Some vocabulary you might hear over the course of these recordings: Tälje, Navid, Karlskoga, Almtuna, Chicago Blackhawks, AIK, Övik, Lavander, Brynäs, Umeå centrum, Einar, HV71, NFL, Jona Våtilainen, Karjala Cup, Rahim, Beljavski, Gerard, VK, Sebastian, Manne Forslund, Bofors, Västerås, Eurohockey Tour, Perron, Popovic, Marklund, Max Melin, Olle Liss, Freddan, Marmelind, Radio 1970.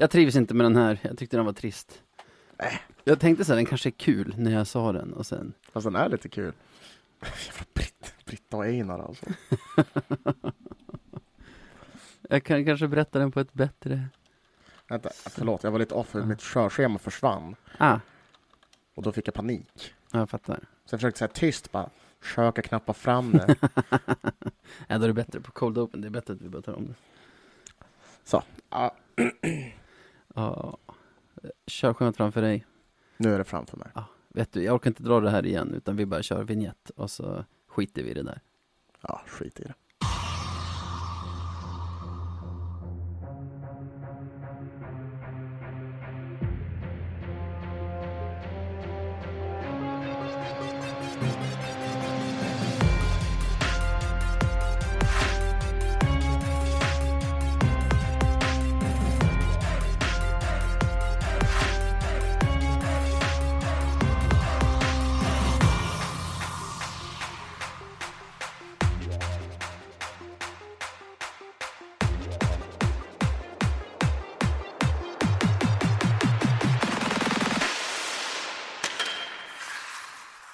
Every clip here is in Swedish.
Jag trivs inte med den här. Jag tyckte den var trist. Jag tänkte så här, den kanske är kul när jag sa den och sen... Fast den är lite kul. Jävla Britta och Einar alltså. Jag kan kanske berätta den på ett bättre... Vänta, förlåt, jag var lite off. Mitt körschema försvann. Och då fick jag panik. Ja, jag fattar. Så jag försökte säga tyst, bara försöka knappa fram det. Ja, då är det bättre på cold open. Det är bättre att vi bara tar om det. Så. Kör skämt framför dig. Nu är det framför mig. Vet du, jag orkar inte dra det här igen, utan vi bara kör vignett och så skiter vi i det där. Ja, skit i det.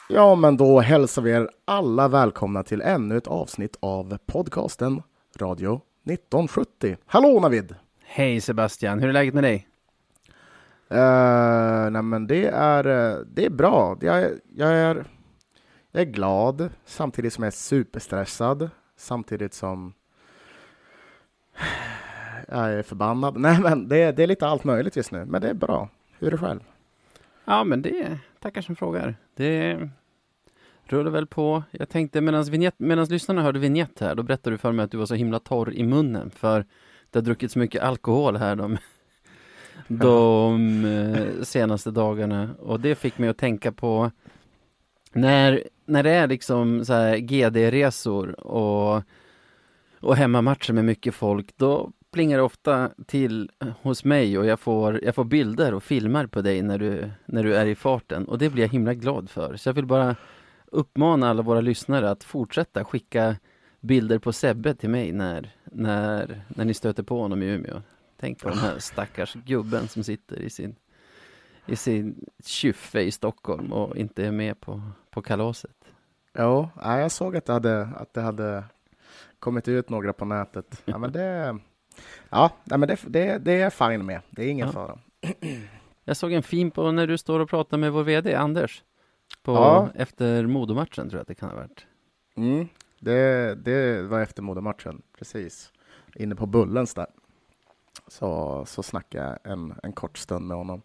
Ja, men då hälsar vi er alla välkomna till ännu ett avsnitt av podcasten Radio 1970. Hallå Navid! Hej Sebastian, hur är läget med dig? Nej men det är bra. Jag är glad, samtidigt som jag är superstressad. Samtidigt som jag är förbannad. Nej men det är lite allt möjligt just nu, men det är bra. Hur är det själv? Ja men det tackar som frågar. Det rullar väl på. Jag tänkte medan lyssnarna hörde vignett här, då berättade du för mig att du var så himla torr i munnen för du har druckit så mycket alkohol här de senaste dagarna, och det fick mig att tänka på när det är liksom så här GD-resor och hemmamatcher med mycket folk, då plingar ofta till hos mig och jag får bilder och filmer på dig när du är i farten, och det blir jag himla glad för. Så jag vill bara uppmana alla våra lyssnare att fortsätta skicka bilder på Sebbe till mig när ni stöter på honom i Umeå. Tänk på den här stackars gubben som sitter i sin kyffe i Stockholm och inte är med på kalaset. Ja, jag såg att det hade kommit ut några på nätet. Ja, men det... Ja, men det är fine med. Det är ingen fara. Jag såg en fin på när du står och pratar med vår vd Anders efter Modomatchen, tror jag att det kan ha varit. Mm, det var efter Modomatchen, precis. Inne på Bullens där. Så snackade jag en kort stund med honom.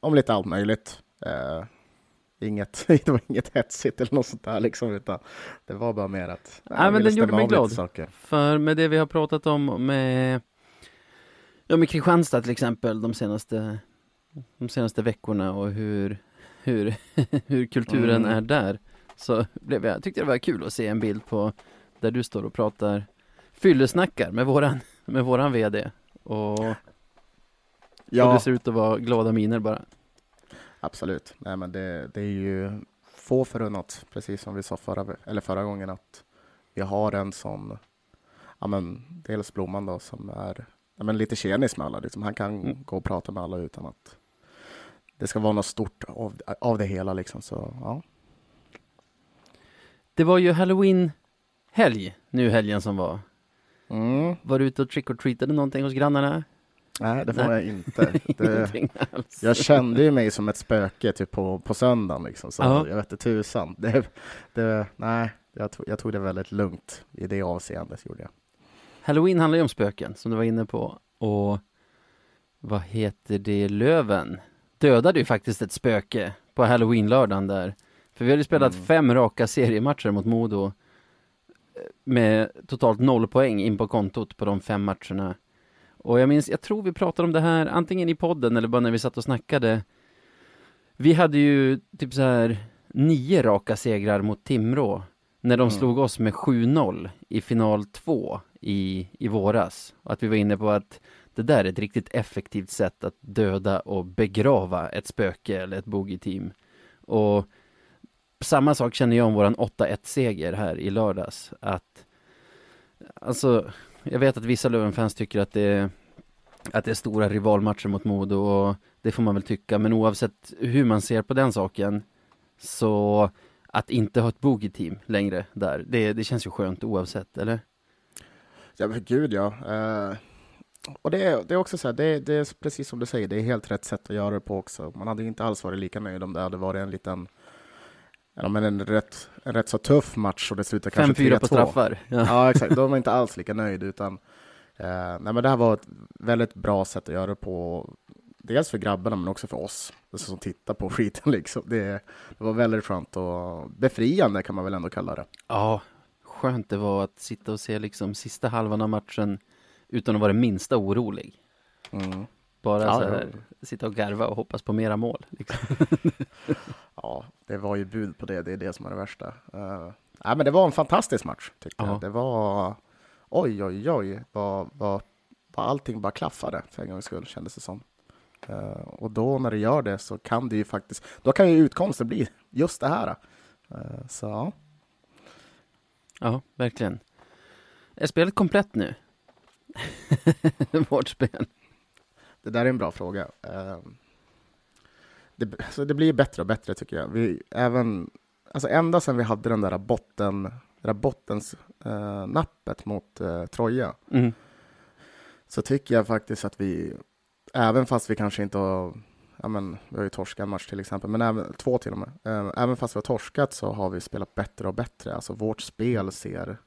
Om lite allt möjligt. Det var inget hetsigt eller något sånt där liksom, utan det var bara mer att... Nej, men den gjorde mig glad. Saker. För med det vi har pratat om med Kristianstad till exempel de senaste veckorna och hur kulturen är där, så tyckte jag det var kul att se en bild på där du står och pratar fyllesnackar med våran vd och det ser ut att vara glada miner bara. Absolut. Nej, men det är ju få förunnat, precis som vi sa förra gången, att vi har en sån, ja men dels Blomman då, som är, ja men lite tjenis med alla liksom. Han kan gå och prata med alla utan att det ska vara något stort av det hela liksom, så ja. Det var ju Halloween-helg nu helgen som var. Mm. Var du ute och trick-or-treatade någonting hos grannarna? Nej, det får jag inte. Jag kände ju mig som ett spöke typ på söndagen liksom, så jag vet inte tusan. Jag tog det väldigt lugnt i det avseendet, gjorde jag. Halloween handlar ju om spöken som du var inne på, och vad heter det, Löven dödade ju faktiskt ett spöke på Halloween-lördagen där. För vi hade ju spelat 5 raka seriematcher mot Modo med totalt 0 poäng in på kontot på de 5 matcherna. Och jag tror vi pratade om det här antingen i podden eller bara när vi satt och snackade. Vi hade ju typ så här 9 raka segrar mot Timrå när de slog oss med 7-0 i final 2 i våras. Och att vi var inne på att det där är ett riktigt effektivt sätt att döda och begrava ett spöke eller ett bogeyteam. Och samma sak känner jag om våran 8-1-seger här i lördags. Att alltså... Jag vet att vissa Lövenfans tycker att det att det är stora rivalmatcher mot Modo, och det får man väl tycka. Men oavsett hur man ser på den saken, så att inte ha ett bogeyteam längre där, det känns ju skönt oavsett, eller? Ja, men gud ja. Och det är också så här, det är precis som du säger, det är helt rätt sätt att göra det på också. Man hade inte alls varit lika nöjd om det hade varit en liten, ja, men en rätt så tuff match och det slutar kanske 5-4 på straffar. Ja, exakt. Då var man inte alls lika nöjd, utan nej, men det här var ett väldigt bra sätt att göra det på, dels för grabbarna men också för oss som tittar på skiten liksom. Det var väldigt skönt och befriande, kan man väl ändå kalla det. Ja, skönt det var att sitta och se liksom sista halvan av matchen utan att vara det minsta orolig. Mm. Bara så här, sitta och garva och hoppas på mera mål liksom. Ja, det var ju bud på det. Det är det som är det värsta. Nej, men det var en fantastisk match, tycker jag. Det var oj, vad allting bara klaffade för en gångs skull, kändes det som. Och då när det gör det, så kan det ju faktiskt, då kan ju utkomsten bli just det här. Så ja, verkligen. Är spelet komplett nu? Vårt spel. Det där är en bra fråga. Så det blir bättre och bättre, tycker jag. Alltså ända sedan vi hade den där bottensnappet mot Troja, så tycker jag faktiskt att vi, även fast vi kanske inte har, ja, men vi har ju torskat en match till exempel, men även, 2 till och med, även fast vi har torskat, så har vi spelat bättre och bättre. Alltså vårt spel ser,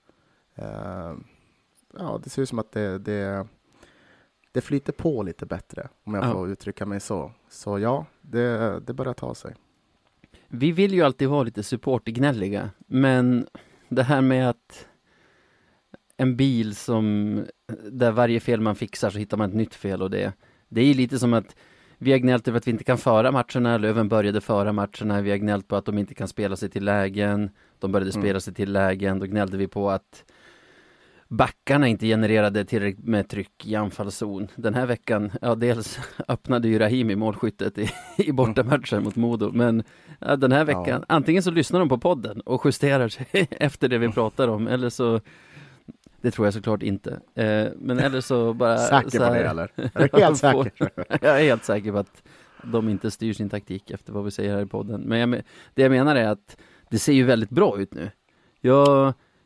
ja, det ser ut som att det flyter på lite bättre, om jag får uttrycka mig så. Så ja, det börjar ta sig. Vi vill ju alltid vara lite supportgnälliga, men det här med att en bil som, där varje fel man fixar så hittar man ett nytt fel, och det är ju lite som att vi har gnällt över att vi inte kan föra matcherna. Löven började föra matcherna, vi har gnällt på att de inte kan spela sig till lägen, de började spela sig till lägen, då gnällde vi på att backarna inte genererade tillräckligt med tryck i anfallszon. Den här veckan, ja, dels öppnade ju Rahim i målskyttet i bortamatchen mot Modo, men ja, den här veckan, antingen så lyssnar de på podden och justerar sig efter det vi pratar om, eller så, det tror jag såklart inte, men eller så bara... Säker på det, eller? Är du helt säker? Jag är helt säker på att de inte styr sin taktik efter vad vi säger här i podden. Men det jag menar är att det ser ju väldigt bra ut nu.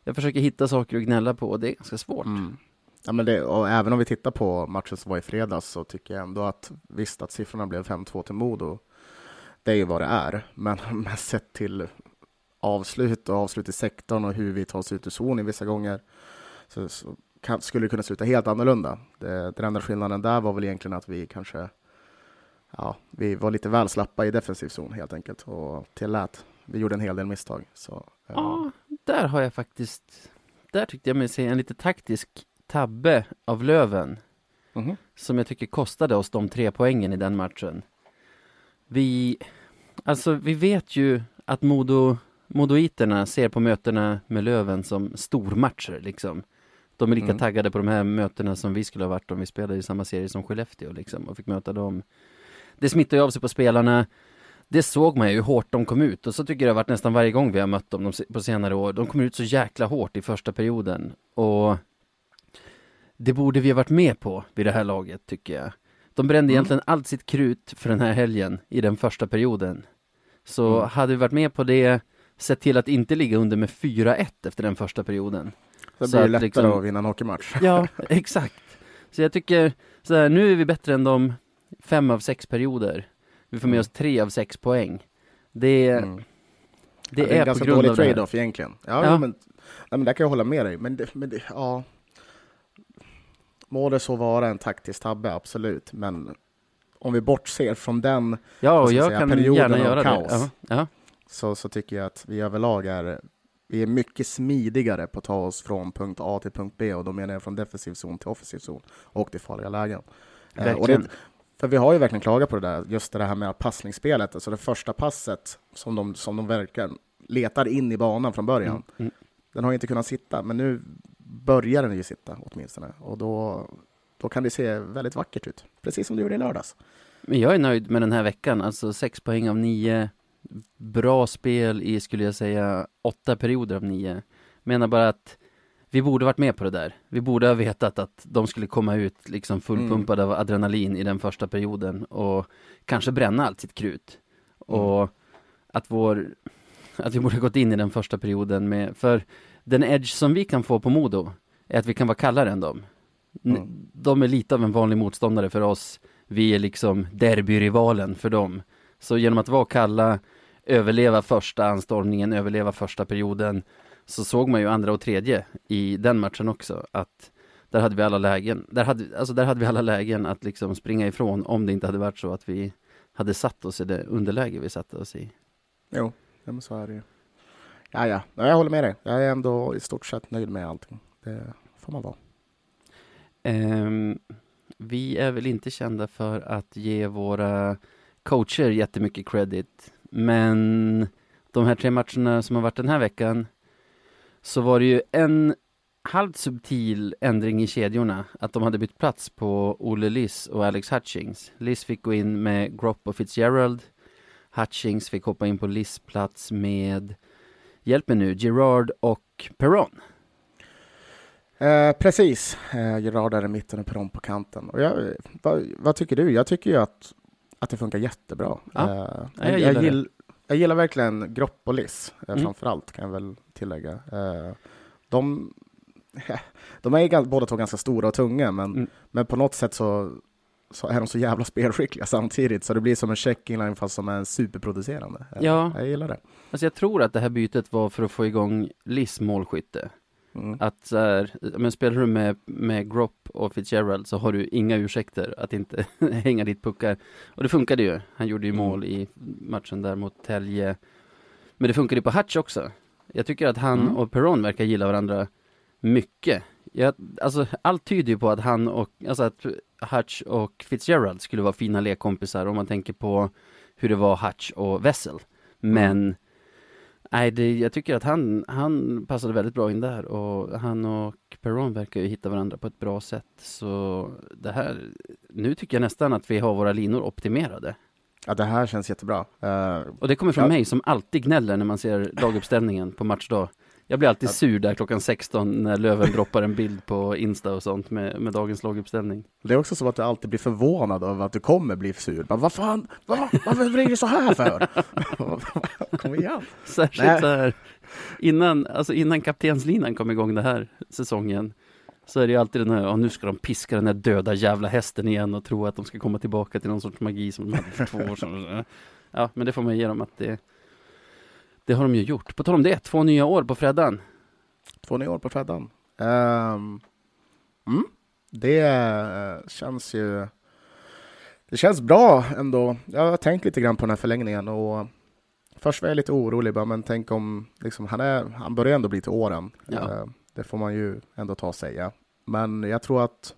Jag försöker hitta saker att gnälla på, och det är ganska svårt. Ja, men och även om vi tittar på matchen som var i fredags, så tycker jag ändå att, visst att siffrorna blev 5-2 till Modo, det är ju vad det är. Men sett till avslut i sektorn och hur vi tar oss ut ur zonen vissa gånger, så skulle det kunna sluta helt annorlunda. Den enda skillnaden där var väl egentligen att vi kanske, ja, vi var lite väl slappa i defensiv zon helt enkelt, och tillät. Vi gjorde en hel del misstag. Så, ja, där tyckte jag mig se en lite taktisk tabbe av Löven. Som jag tycker kostade oss de 3 poängen i den matchen. Vi vet ju att modoiterna ser på mötena med Löven som stormatcher liksom. De är lika taggade på de här mötena som vi skulle ha varit om vi spelade i samma serie som Skellefteå liksom, och fick möta dem. Det smittar ju av sig på spelarna. Det såg man ju hur hårt de kom ut. Och så tycker jag det har varit nästan varje gång vi har mött dem på senare år. De kom ut så jäkla hårt i första perioden. Och det borde vi ha varit med på vid det här laget, tycker jag. De brände egentligen allt sitt krut för den här helgen i den första perioden. Så hade vi varit med på det, sett till att inte ligga under med 4-1 efter den första perioden. Så blir det lättare att vinna en hockeymatch. Ja, exakt. Så jag tycker så här, nu är vi bättre än de 5 av 6 perioder. Vi får med oss 3 av 6 poäng. Det är en ganska dålig trade-off egentligen. Ja. Men där kan jag hålla med dig. Men må det så vara en taktisk tabbe, absolut. Men om vi bortser från den perioden av kaos, så tycker jag att vi överlag vi är mycket smidigare på att ta oss från punkt A till punkt B. Och då menar jag från defensiv zon till offensiv zon och till farliga lägen. För vi har ju verkligen klagat på det där, just det här med passningsspelet. Alltså det första passet som de verkar letar in i banan från början. Den har ju inte kunnat sitta, men nu börjar den ju sitta åtminstone. Och då kan det se väldigt vackert ut, precis som det gjorde i lördags. Men jag är nöjd med den här veckan. Alltså 6 poäng av 9. Bra spel i, skulle jag säga, 8 perioder av 9. Jag menar bara att vi borde varit med på det där. Vi borde ha vetat att de skulle komma ut liksom fullpumpade av adrenalin i den första perioden och kanske bränna allt sitt krut. Och att vi borde ha gått in i den första perioden med, för den edge som vi kan få på Modo är att vi kan vara kallare än dem. De är lite av en vanlig motståndare för oss. Vi är liksom derbyrivalen för dem. Så genom att vara kalla, överleva första anstormningen, överleva första perioden, så såg man ju andra och tredje i den matchen också, att där hade vi alla lägen. Där hade vi alla lägen att liksom springa ifrån, om det inte hade varit så att vi hade satt oss i det underläge vi satte oss i. Jo, men så är det ju. Ja, jag håller med dig. Jag är ändå i stort sett nöjd med allting. Det får man vara. Vi är väl inte kända för att ge våra coacher jättemycket credit, men de här tre matcherna som har varit den här veckan, så var det ju en halvt subtil ändring i kedjorna, att de hade bytt plats på Olle Liss och Alex Hutchings. Liss fick gå in med Gropp och Fitzgerald. Hutchings fick hoppa in på Liss plats med, hjälp mig nu, Gerard och Perron. Precis. Gerard är i mitten och Perron på kanten. Och vad tycker du? Jag tycker ju att det funkar jättebra. Ja. Jag gillar verkligen Gropp och Liss, framförallt kan jag väl tillägga. De är båda två ganska stora och tunga, men på något sätt så är de så jävla spelskickliga samtidigt, så det blir som en checking line fast som är superproducerande. Ja. Jag gillar det. Alltså jag tror att det här bytet var för att få igång Liss målskytte. Att men spelar du med Gropp och Fitzgerald så har du inga ursäkter att inte hänga dit puckar. Och det funkade ju. Han gjorde ju mål i matchen där mot Tälje. Men det funkade ju på Hutch också. Jag tycker att han och Perron verkar gilla varandra mycket. Allt tyder ju på att att Hutch och Fitzgerald skulle vara fina lekkompisar om man tänker på hur det var Hutch och Vessel. Men nej, jag tycker att han passade väldigt bra in där, och han och Perron verkar ju hitta varandra på ett bra sätt. Så det här, nu tycker jag nästan att vi har våra linor optimerade. Ja, det här känns jättebra. Och det kommer från mig som alltid gnäller när man ser laguppställningen på matchdag. Jag blir alltid sur där klockan 16 när Löven droppar en bild på Insta och sånt med dagens laguppställning. Det är också så att du alltid blir förvånad över att du kommer bli sur. Vad fan? Varför blir det så här för? Kom igen. Särskilt så här. Innan kaptenslinan kom igång den här säsongen, så är det ju alltid den här, nu ska de piska den här döda jävla hästen igen och tro att de ska komma tillbaka till någon sorts magi som de hade för 2 år sedan. Ja, men det får man ge dem att det har de ju gjort. På tal om det, 2 nya år på Freddan. 2 nya år på Freddan. Det känns ju... Det känns bra ändå. Jag har tänkt lite grann på den här förlängningen. Och först var jag lite orolig. Men tänk om... Liksom, han börjar ändå bli till åren. Ja. Det får man ju ändå ta och säga. Men jag tror att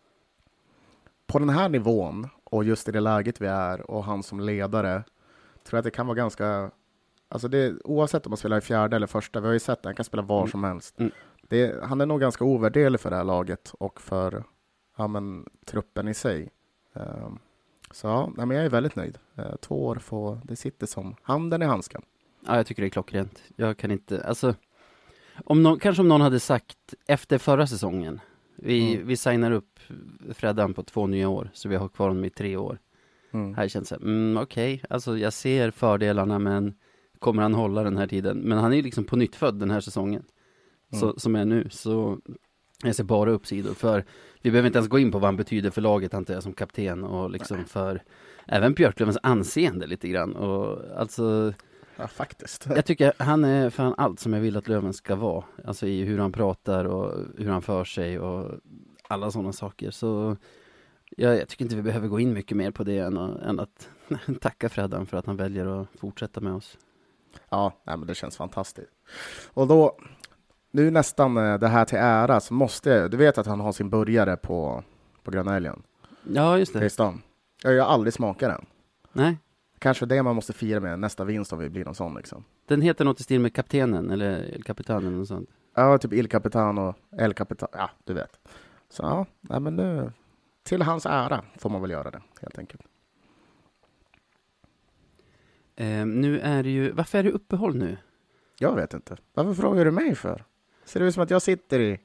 på den här nivån och just i det läget vi är och han som ledare, tror jag att det kan vara ganska... Alltså det, oavsett om man spelar i fjärde eller första, vi har ju sett att han kan spela var som helst. Han är nog ganska ovärderlig för det här laget och för truppen i sig. Men jag är väldigt nöjd. 2 år får det sitter som handen i handsken. Ja, jag tycker det är klockrent. Jag kan inte, alltså, kanske om någon hade sagt efter förra säsongen, vi signar upp Freddan på 2 nya år så vi har kvar honom i 3 år. Här känns det okej. Alltså jag ser fördelarna, men kommer han hålla den här tiden? Men han är liksom på nytt född den här säsongen. Som är nu. Så jag ser bara uppsidor. För vi behöver inte ens gå in på vad han betyder för laget, antar jag, som kapten. Och liksom för även Björklövens anseende lite grann. Och alltså, ja, faktiskt. Jag tycker han är fan allt som jag vill att Löven ska vara. Alltså i hur han pratar och hur han för sig och alla sådana saker. Så jag tycker inte vi behöver gå in mycket mer på det än att tacka Freddan för att han väljer att fortsätta med oss. Ja, men det känns fantastiskt. Och då, nu nästan det här till ära, så måste jag... Du vet att han har sin burgare på Gröna Älgen. Ja, just det. Christian. Jag har aldrig smakat den. Nej. Kanske det man måste fira med nästa vinst om vi blir någon sån liksom. Den heter något i stil med kaptenen eller elkapitanen eller sånt. Ja, typ elkapitan och elkapitan. Ja, du vet. Så men nu... Till hans ära får man väl göra det, helt enkelt. Nu är det ju... Varför är det uppehåll nu? Jag vet inte. Varför frågar du mig för? Ser det ut som att jag sitter i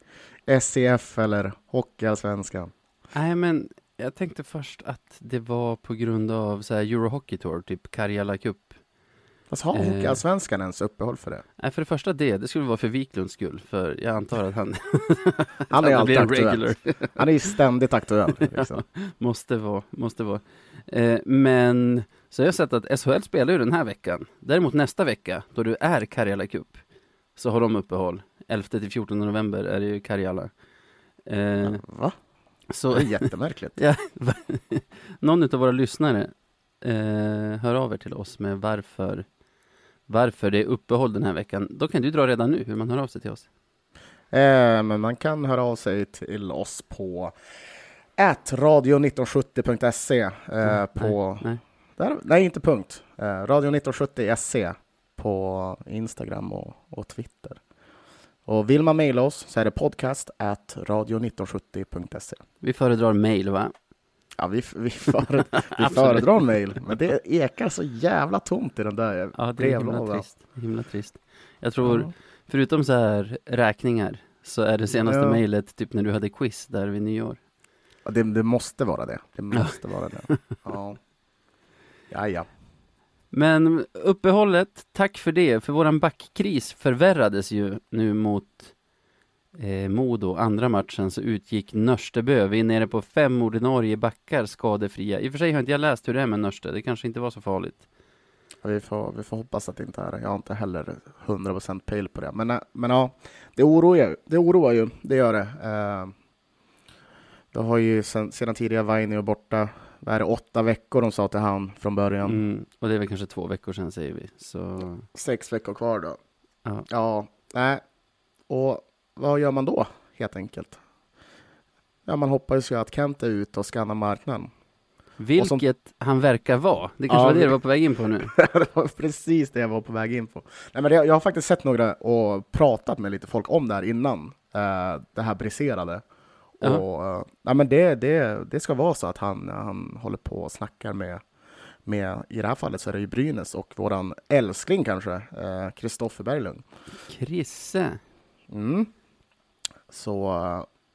SCF eller Hockeyallsvenskan? Nej, men jag tänkte först att det var på grund av så här Eurohockey Tour, typ Karjala Cup. Fast har Hockeyallsvenskan ens uppehåll för det? Nej, för det första det skulle vara för Wiklunds skull, för jag antar att han han är alltid aktuell. Han är ständigt aktuell. Liksom. Ja, måste vara. Men så jag har sett att SHL spelar ju den här veckan. Däremot nästa vecka, då du är Karjala Cup, så har de uppehåll. 11-14 november är det ju Karjala. Va? Så, det är jättemärkligt. Ja, någon av våra lyssnare hör av er till oss med varför det är uppehåll den här veckan. Då kan du dra redan nu hur man hör av sig till oss. Men man kan höra av sig till oss på @radio1970.se radio1970.se på Instagram och Twitter. Och vill man mejla oss så är det podcast@radio1970.se. Vi föredrar mejl, va? Ja, vi föredrar mejl. Men det ekar så jävla tomt i den där. Ja, det är himla trist. Jag tror, förutom så här räkningar, så är det senaste mejlet typ när du hade quiz där vid nyår. Ja, det måste vara det. Det måste vara det. Ja. Ja. Men uppehållet, tack för det. För våran backkris förvärrades ju nu mot Modo. Andra matchen så utgick Nörstebö. Vi är nere på 5 ordinarie backar skadefria. I och för sig har inte jag läst hur det är med Nörste. Det kanske inte var så farligt. Ja, vi får hoppas att det inte är. Jag har inte heller 100% pejl på det. Men ja, det oroar ju. Det gör det. Det har ju sedan tidigare Vainio borta. Det är 8 veckor de sa till han från början. Och det är väl kanske 2 veckor sedan, säger vi. Så 6 veckor kvar då. Ja, nej. Och vad gör man då, helt enkelt? Ja, man hoppas ju att Kent är ute och skannar marknaden. Vilket han verkar vara. Det kanske var det du var på väg in på nu. Det var precis det jag var på väg in på. Nej, men jag har faktiskt sett några och pratat med lite folk om det här innan. Det här briserade. Och, nej, men det ska vara så att han håller på och snackar med i det här fallet så är det ju Brynäs och våran älskling kanske, Kristoffer Berglund. Krisse. Så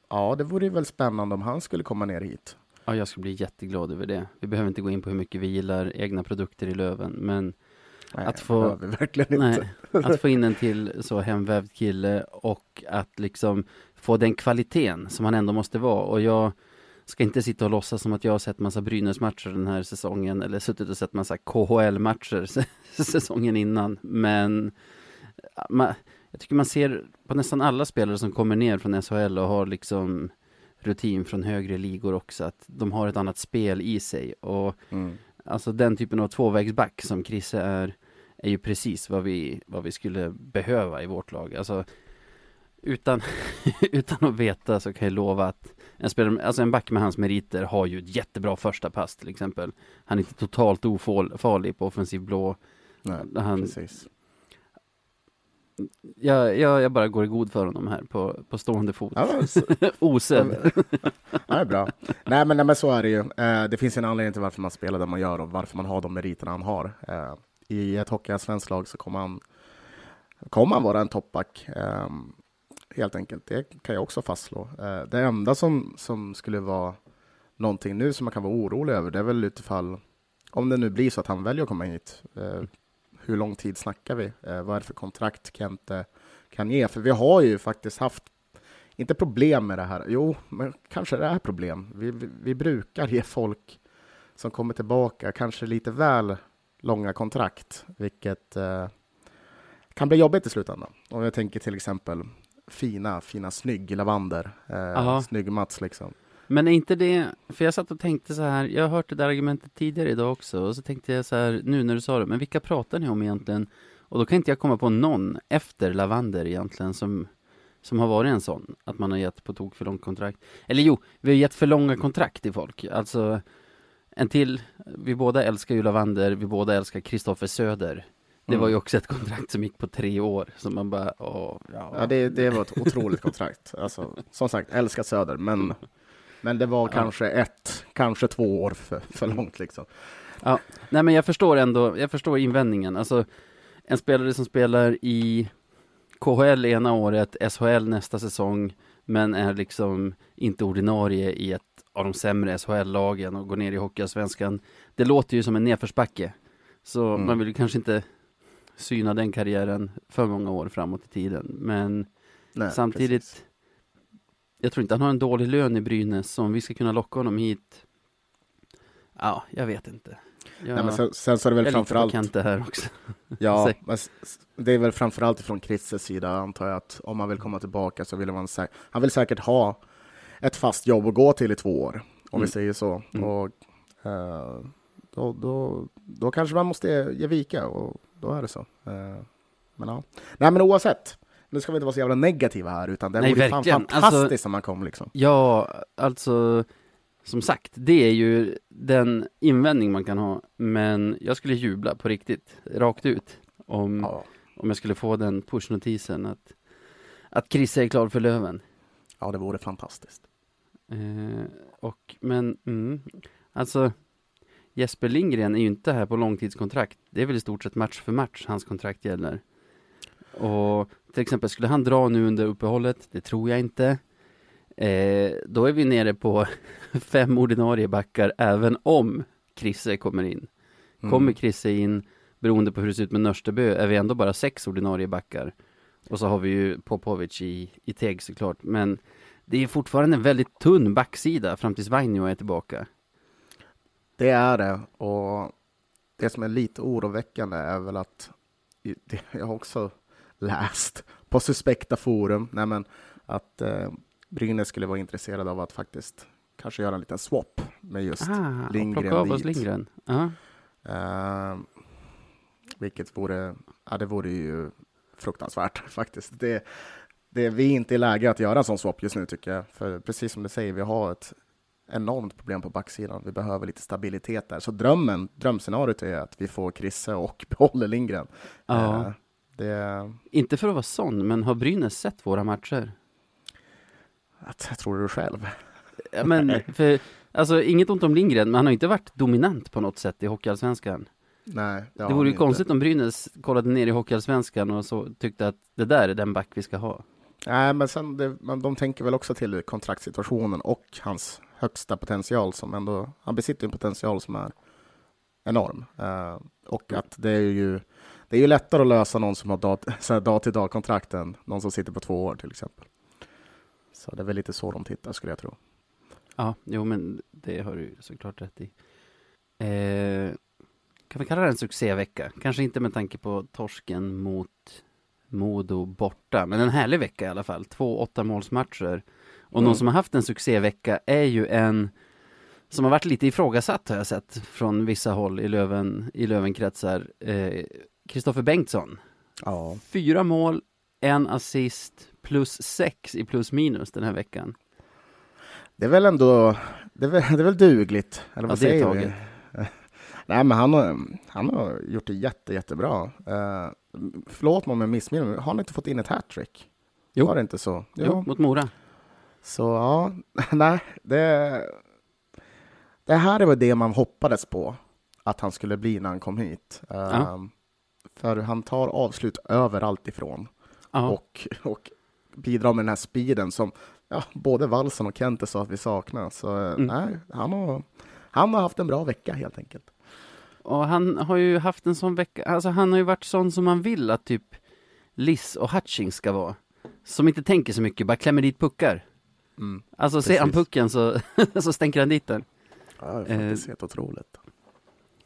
ja, det vore ju väl spännande om han skulle komma ner hit. Ja, jag skulle bli jätteglad över det. Vi behöver inte gå in på hur mycket vi gillar egna produkter i Löven, men att få in en till så hemvävd kille och att liksom få den kvaliteten som han ändå måste vara. Och jag ska inte sitta och låtsas som att jag har sett massa Brynäs-matcher den här säsongen. Eller suttit och sett massa KHL-matcher säsongen innan. Men jag tycker man ser på nästan alla spelare som kommer ner från SHL och har liksom rutin från högre ligor också. Att de har ett annat spel i sig. Och alltså den typen av tvåvägsback som Chris är ju precis vad vi skulle behöva i vårt lag. Alltså utan att veta så kan jag lova att en back med hans meriter har ju ett jättebra första pass till exempel. Han är inte totalt ofarlig på offensiv blå. Nej, precis. Jag bara går i god för honom här på stående fot. Osedd. Det är bra. Nej, men så är det ju. Det finns en anledning till varför man spelar det man gör och varför man har de meriterna han har. I ett hockeyallsvenskt lag så kommer han vara en toppback. Helt enkelt, det kan jag också fastslå. Det enda som skulle vara någonting nu som man kan vara orolig över, det är väl utifall, om det nu blir så att han väljer att komma hit, hur lång tid snackar vi? Vad är det för kontrakt Kent kan ge? För vi har ju faktiskt haft, inte problem med det här, jo, men kanske det är problem. Vi brukar ge folk som kommer tillbaka kanske lite väl långa kontrakt, vilket kan bli jobbigt i slutändan. Om jag tänker till exempel fina snygg Lavander. Snygg Mats liksom. Men är inte det, för jag satt och tänkte så här, jag har hört det där argumentet tidigare idag också och så tänkte jag så här, nu när du sa det, men vilka pratar ni om egentligen? Och då kan inte jag komma på någon efter Lavander egentligen som har varit en sån, att man har gett på tok för långt kontrakt. Eller jo, vi har gett för långa kontrakt till folk. Alltså vi båda älskar ju Lavander, vi båda älskar Kristoffer Söder. Det var ju också ett kontrakt som gick på 3 år. Som man bara, det var ett otroligt kontrakt. Alltså, som sagt, älskar Söder. Men det var kanske 2 år för långt liksom. Ja, nej, men jag förstår invändningen. Alltså, en spelare som spelar i KHL ena året, SHL nästa säsong. men är liksom inte ordinarie i ett av de sämre SHL-lagen och går ner i Hockeyallsvenskan. Det låter ju som en nedförsbacke. Så man vill ju kanske inte syna den karriären för många år framåt i tiden. Men nej, samtidigt, precis. Jag tror inte han har en dålig lön i Brynäs, som vi ska kunna locka honom hit. Ja, jag vet inte. Nej, men sen så är det väl framförallt Kent här också. Ja, men det är väl framförallt från Chriss sida, antar jag, att om man vill komma tillbaka så vill han vill säkert ha ett fast jobb att gå till i 2 år, om vi säger så. Och då kanske man måste ge vika, och då är det så. Men ja. Nej, men oavsett, nu ska vi inte vara så jävla negativa här, utan det vore fan fantastiskt alltså, när man kom liksom. Ja, alltså som sagt, det är ju den invändning man kan ha, men jag skulle jubla på riktigt, rakt ut, om jag skulle få den pushnotisen att Chris är klar för Löven. Ja, det vore fantastiskt. Alltså Jesper Lindgren är ju inte här på långtidskontrakt. Det är väl i stort sett match för match hans kontrakt gäller. Och till exempel skulle han dra nu under uppehållet, det tror jag inte. Då är vi nere på 5 ordinarie backar även om Krisse kommer in. Kommer Krisse in, beroende på hur det ser ut med Nörstebö, är vi ändå bara 6 ordinarie backar. Och så har vi ju Popovic i Teg såklart. Men det är fortfarande en väldigt tunn backsida fram tills Vainio är tillbaka. Det är det. Och det som är lite oroväckande är väl att jag har också läst på suspekta forum. Nej, men att Brynäs skulle vara intresserad av att faktiskt kanske göra en liten swap med just Lindgren dit. Lindgren. Vilket vore, det vore ju fruktansvärt faktiskt. Det är vi inte i läge att göra en sån swap just nu, tycker jag. För precis som du säger, vi har ett enormt problem på backsidan. Vi behöver lite stabilitet där. Så drömscenariot är att vi får Krisse och behåller Lindgren. Inte för att vara sån, men har Brynäs sett våra matcher? Jag tror du själv. Ja, men för, alltså, inget ont om Lindgren, men han har inte varit dominant på något sätt i Hockeyallsvenskan. Nej, det vore ju konstigt om Brynäs kollade ner i Hockeyallsvenskan och så tyckte att det där är den back vi ska ha. Nej, men sen de tänker väl också till kontraktssituationen och hans högsta potential, som ändå han besitter en potential som är enorm. Och att det är ju lättare att lösa någon som har dag till dag kontrakt än någon som sitter på 2 år till exempel. Så det är väl lite så de tittar, skulle jag tro. Ja, jo, men det har du såklart rätt i. Kan vi kalla det en succévecka? Kanske inte med tanke på torsken mot Modo borta, men en härlig vecka i alla fall. 2 8-målsmatcher. Och någon som har haft en succévecka är ju en som har varit lite ifrågasatt, har jag sett, från vissa håll i Lövenkretsar. Christoffer Bengtsson. Ja. 4 mål, 1 assist, +6 i plus minus den här veckan. Det är väl ändå det är väl dugligt. Eller vad säger vi? Nej, men han har gjort det jättebra. Förlåt mig om jag missminner mig. Har han inte fått in ett hattrick? Jo. Var det inte så? Jo, mot Mora. Så ja, nej. Det här var det man hoppades på att han skulle bli när han kom hit. För han tar avslut överallt ifrån. Och bidrar med den här speeden som både Valsen och Kent sa att vi saknar. Så nej, han har haft en bra vecka helt enkelt. Och han har ju haft en sån vecka, alltså han har ju varit sån som man vill att typ Liss och Hutchings ska vara. Som inte tänker så mycket, bara klämmer dit puckar. Alltså precis. Ser han pucken så, så stänker han dit den. Ja, det är faktiskt helt otroligt.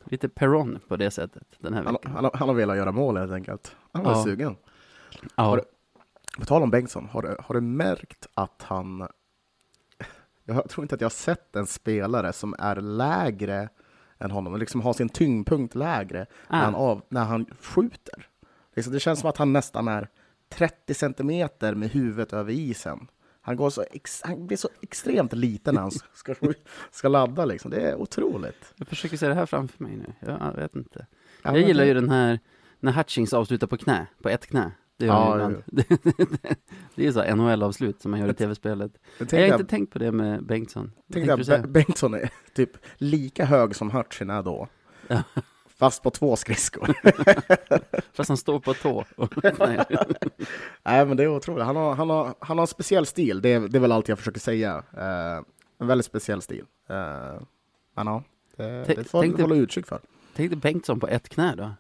Lite Perron på det sättet den här veckan. Han har velat göra mål helt enkelt. Han var sugen. Ja. På tal om Bengtsson, har du märkt att han... Jag tror inte att jag har sett en spelare som är lägre än honom och liksom har sin tyngdpunkt lägre när han skjuter. Det känns som att han nästan är 30 centimeter med huvudet över isen. Han blir så extremt liten när han ska ladda. Liksom. Det är otroligt. Jag försöker se det här framför mig nu. Jag vet inte. Jag gillar ju den här när Hutchings avslutar på ett knä. Det är ju så här NHL-avslut som man gör i tv-spelet. Jag har inte tänkt på det med Bengtsson. Tänkte jag Bengtsson är typ lika hög som Hutchings är då. Fast på två skridskor. Fast han står på tå. Nej. Nej, men det är otroligt. Han har en speciell stil. Det är väl allt jag försöker säga. En väldigt speciell stil. Men ja, det får jag hålla uttryck för. Tänkte Bengtsson på ett knä då?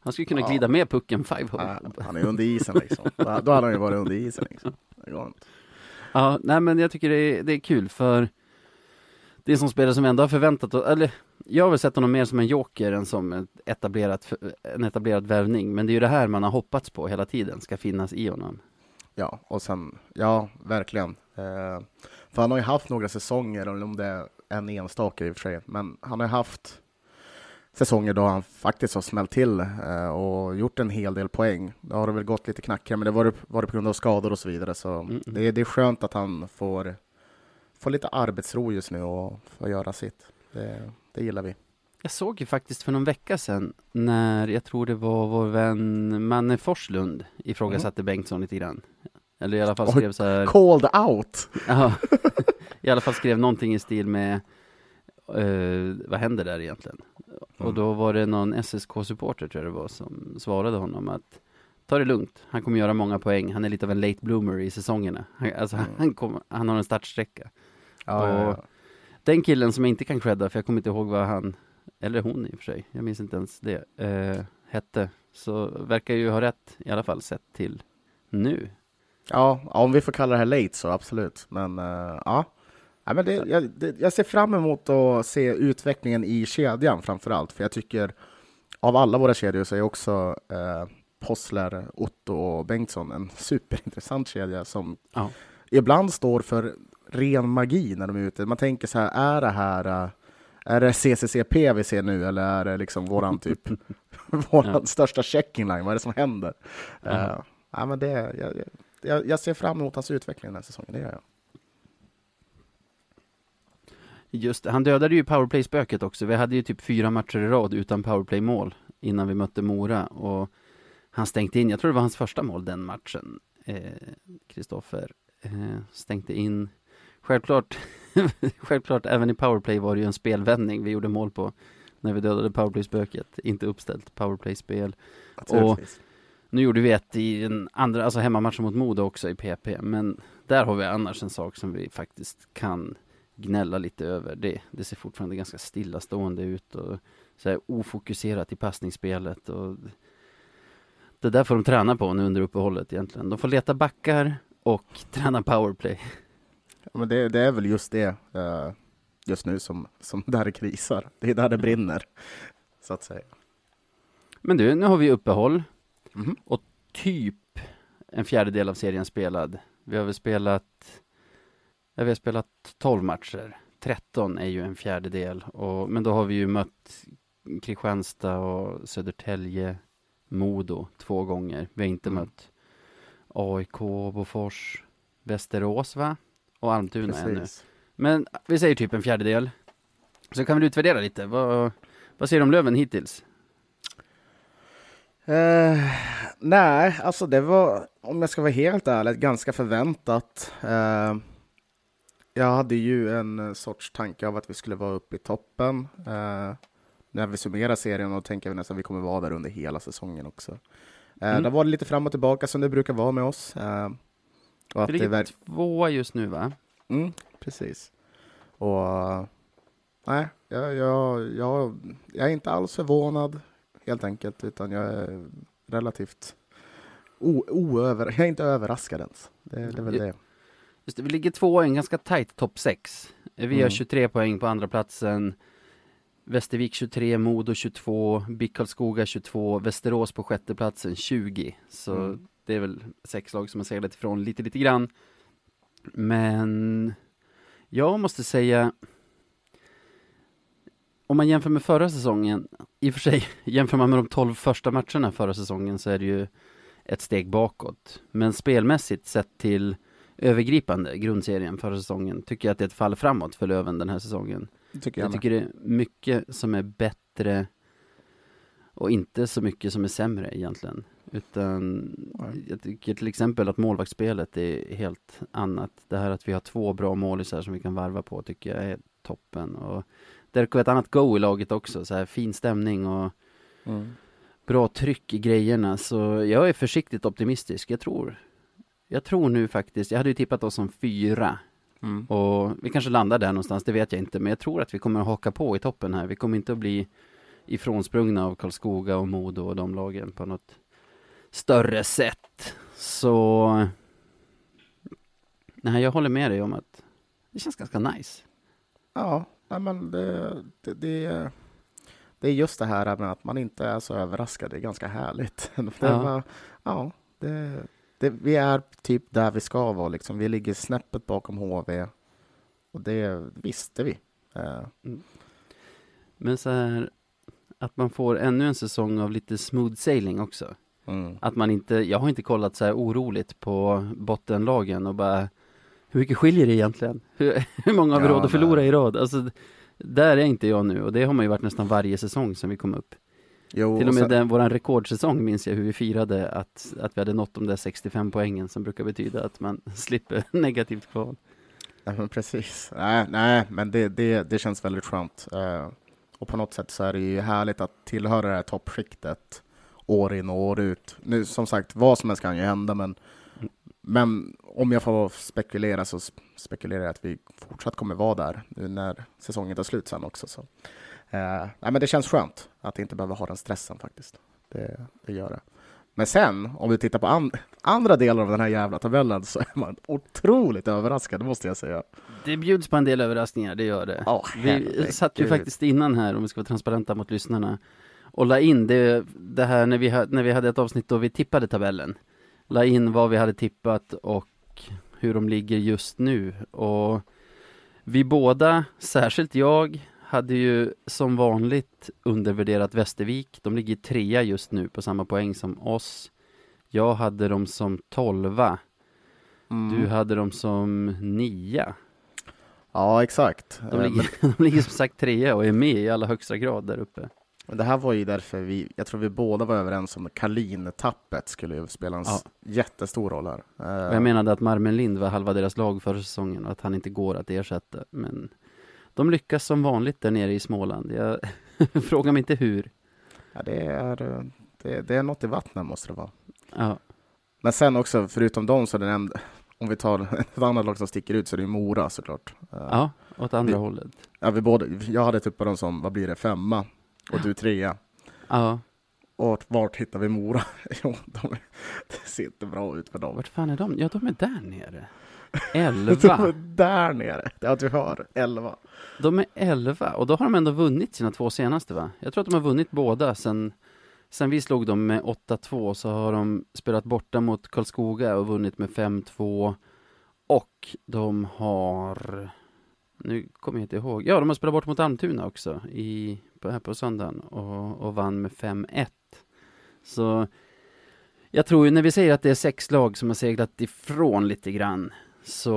Han skulle kunna glida med pucken 500. Han är under isen liksom. Då hade han ju varit under isen liksom. Det går inte. Ja, nej, men jag tycker det är kul för det är som spelare som ändå har förväntat, eller jag har väl sett honom mer som en joker än som en etablerad värvning, men det är ju det här man har hoppats på hela tiden ska finnas i honom. Ja, och sen, ja, verkligen. För han har ju haft några säsonger, eller om det är en enstaka i och för sig, men han har haft säsonger då han faktiskt har smält till och gjort en hel del poäng. Då har det väl gått lite knackigare, men det var det på grund av skador och så vidare. Så det är skönt att han får lite arbetsro just nu och får göra sitt. Det gillar vi. Jag såg ju faktiskt för någon vecka sedan när jag tror det var vår vän Manne Forslund ifrågasatte Bengtsson lite grann. Eller i alla fall skrev så här... Called out! Ja, i alla fall skrev någonting i stil med vad händer där egentligen? Och då var det någon SSK-supporter tror jag det var som svarade honom att ta det lugnt, han kommer göra många poäng, han är lite av en late bloomer i säsongerna. Han har en startsträcka. Ja. Den killen som jag inte kan credda, för jag kommer inte ihåg vad han, eller hon i och för sig, jag minns inte ens det, hette, så verkar ju ha rätt i alla fall sett till nu. Ja, om vi får kalla det här late så absolut, men ja. Ja, men jag ser fram emot att se utvecklingen i kedjan framförallt. För jag tycker av alla våra kedjor så är också Possler, Otto och Bengtsson en superintressant kedja som ibland står för ren magi när de är ute. Man tänker så här, är det CCCP vi ser nu eller är det liksom våran typ våran största checking line? Vad är det som händer? Ja, men jag ser fram emot hans utveckling den här säsongen, det gör jag. Just, han dödade ju powerplay-spöket också. Vi hade ju typ 4 matcher i rad utan powerplay-mål innan vi mötte Mora. Och han stängde in, jag tror det var hans första mål den matchen. Kristoffer stängde in. Självklart även i powerplay var det ju en spelvändning vi gjorde mål på när vi dödade powerplay-spöket. Inte uppställt powerplay-spel. Och nu gjorde vi ett i den andra, alltså hemmamatchen mot Modo också i PP. Men där har vi annars en sak som vi faktiskt kan... gnälla lite över. Det ser fortfarande ganska stillastående ut och så här ofokuserat i passningsspelet och det där får de träna på nu under uppehållet egentligen. De får leta backar och träna powerplay. Ja, men det är väl just det just nu som där det krisar. Det är där det brinner så att säga. Men du, nu har vi uppehåll och typ en fjärdedel av serien spelad. Vi har spelat 12 matcher. 13 är ju en fjärdedel. Men då har vi ju mött Kristianstad och Södertälje, Modo 2 gånger. Vi har inte mött AIK, Bofors, Västerås va? Och Almtuna ännu. Men vi säger typ en fjärdedel. Så kan vi utvärdera lite. Vad säger du om Löven hittills? Nej, alltså det var, om jag ska vara helt ärlig, ganska förväntat. Jag hade ju en sorts tanke av att vi skulle vara uppe i toppen. När vi summerar serien och tänker vi nästan att vi kommer vara där under hela säsongen också. Där var det lite fram och tillbaka som det brukar vara med oss. Och att det ligger tvåa just nu va? Mm, precis. Och nej, jag är inte alls förvånad helt enkelt. Utan jag är relativt jag är inte överraskad ens. Det är väl det. Just det, vi ligger 2 i en ganska tajt topp 6. Vi har 23 poäng på andra platsen. Västervik 23, Modo 22, Karlskoga 22, Västerås på sjätte platsen 20. Så det är väl 6 lag som har seglat ifrån lite grann. Men jag måste säga, om man jämför med förra säsongen, i och för sig jämför man med de 12 första matcherna förra säsongen så är det ju ett steg bakåt. Men spelmässigt sett till övergripande grundserien förra säsongen tycker jag att det är ett fall framåt för Löven den här säsongen. Jag tycker det är mycket som är bättre och inte så mycket som är sämre egentligen. Utan jag tycker till exempel att målvaktsspelet är helt annat. Det här att vi har 2 bra målisar som vi kan varva på tycker jag är toppen. Och det är ett annat go i laget också. Så här, fin stämning och bra tryck i grejerna. Så jag är försiktigt optimistisk. Jag tror nu faktiskt, jag hade ju tippat oss som 4. Och vi kanske landar där någonstans, det vet jag inte. Men jag tror att vi kommer att haka på i toppen här. Vi kommer inte att bli ifrånsprungna av Karlskoga och Modo och de lagen på något större sätt. Så nej, jag håller med dig om att det känns ganska nice. Ja, men det är just det här med att man inte är så överraskad. Det är ganska härligt. Vi är typ där vi ska vara. Liksom. Vi ligger snäppet bakom HV. Och det visste vi. Men så här, att man får ännu en säsong av lite smooth sailing också. Att man inte, jag har inte kollat så här oroligt på bottenlagen och bara, hur mycket skiljer det egentligen? Hur många har vi råd att förlora i rad? Alltså, där är inte jag nu. Och det har man ju varit nästan varje säsong som vi kom upp. Jo, till och med sen, våran rekordsäsong minns jag hur vi firade att vi hade nått de där 65 poängen som brukar betyda att man slipper negativt kval. Ja, men precis. Nej, men det känns väldigt skönt. Och på något sätt så är det ju härligt att tillhöra det här toppskiktet år in och år ut. Nu som sagt, vad som helst kan ju hända, men om jag får spekulera så spekulerar jag att vi fortsatt kommer vara där nu när säsongen tar slut sen också. Så. Nej, men det känns skönt att inte behöva ha den stressen faktiskt. Det gör det. Men sen, om vi tittar på andra delar av den här jävla tabellen så är man otroligt överraskad, måste jag säga. Det bjuds på en del överraskningar, det gör det. Vi satt ju faktiskt innan här, om vi ska vara transparenta mot lyssnarna, och la in det här när vi hade ett avsnitt då vi tippade tabellen. La in vad vi hade tippat och hur de ligger just nu. Och vi båda, särskilt jag, hade ju som vanligt undervärderat Västervik. De ligger 3 just nu på samma poäng som oss. Jag hade dem som 12. Du hade dem som 9. Ja, exakt. De ligger som sagt 3 och är med i alla högsta grad där uppe. Det här var ju därför jag tror vi båda var överens om att Kalin-tappet skulle ju spela en jättestor roll här. Och jag menade att Marmelind var halva deras lag förra säsongen och att han inte går att ersätta, men de lyckas som vanligt där nere i Småland. Jag frågar mig inte hur. Ja, det är något i vattnet måste det vara. Ja. Men sen också, förutom dem så är det om vi tar ett annat lag som sticker ut så är det Mora såklart. Ja, åt andra hållet. Ja, jag hade typ på dem som, vad blir det, 5 och du 3. Ja. Och vart hittar vi Mora? Jo, det ser inte bra ut för dem. Vart fan är de? Ja, de är där nere. 11. De är där nere. Ja, du hör. 11. De är 11 och då har de ändå vunnit sina 2 senaste, va? Jag tror att de har vunnit båda sen vi slog dem med 8-2, så har de spelat borta mot Karlskoga och vunnit med 5-2 och de har, nu kommer jag inte ihåg. Ja, de har spelat bort mot Almtuna också här på söndagen och vann med 5-1. Så jag tror ju när vi säger att det är 6 lag som har seglat ifrån lite grann, så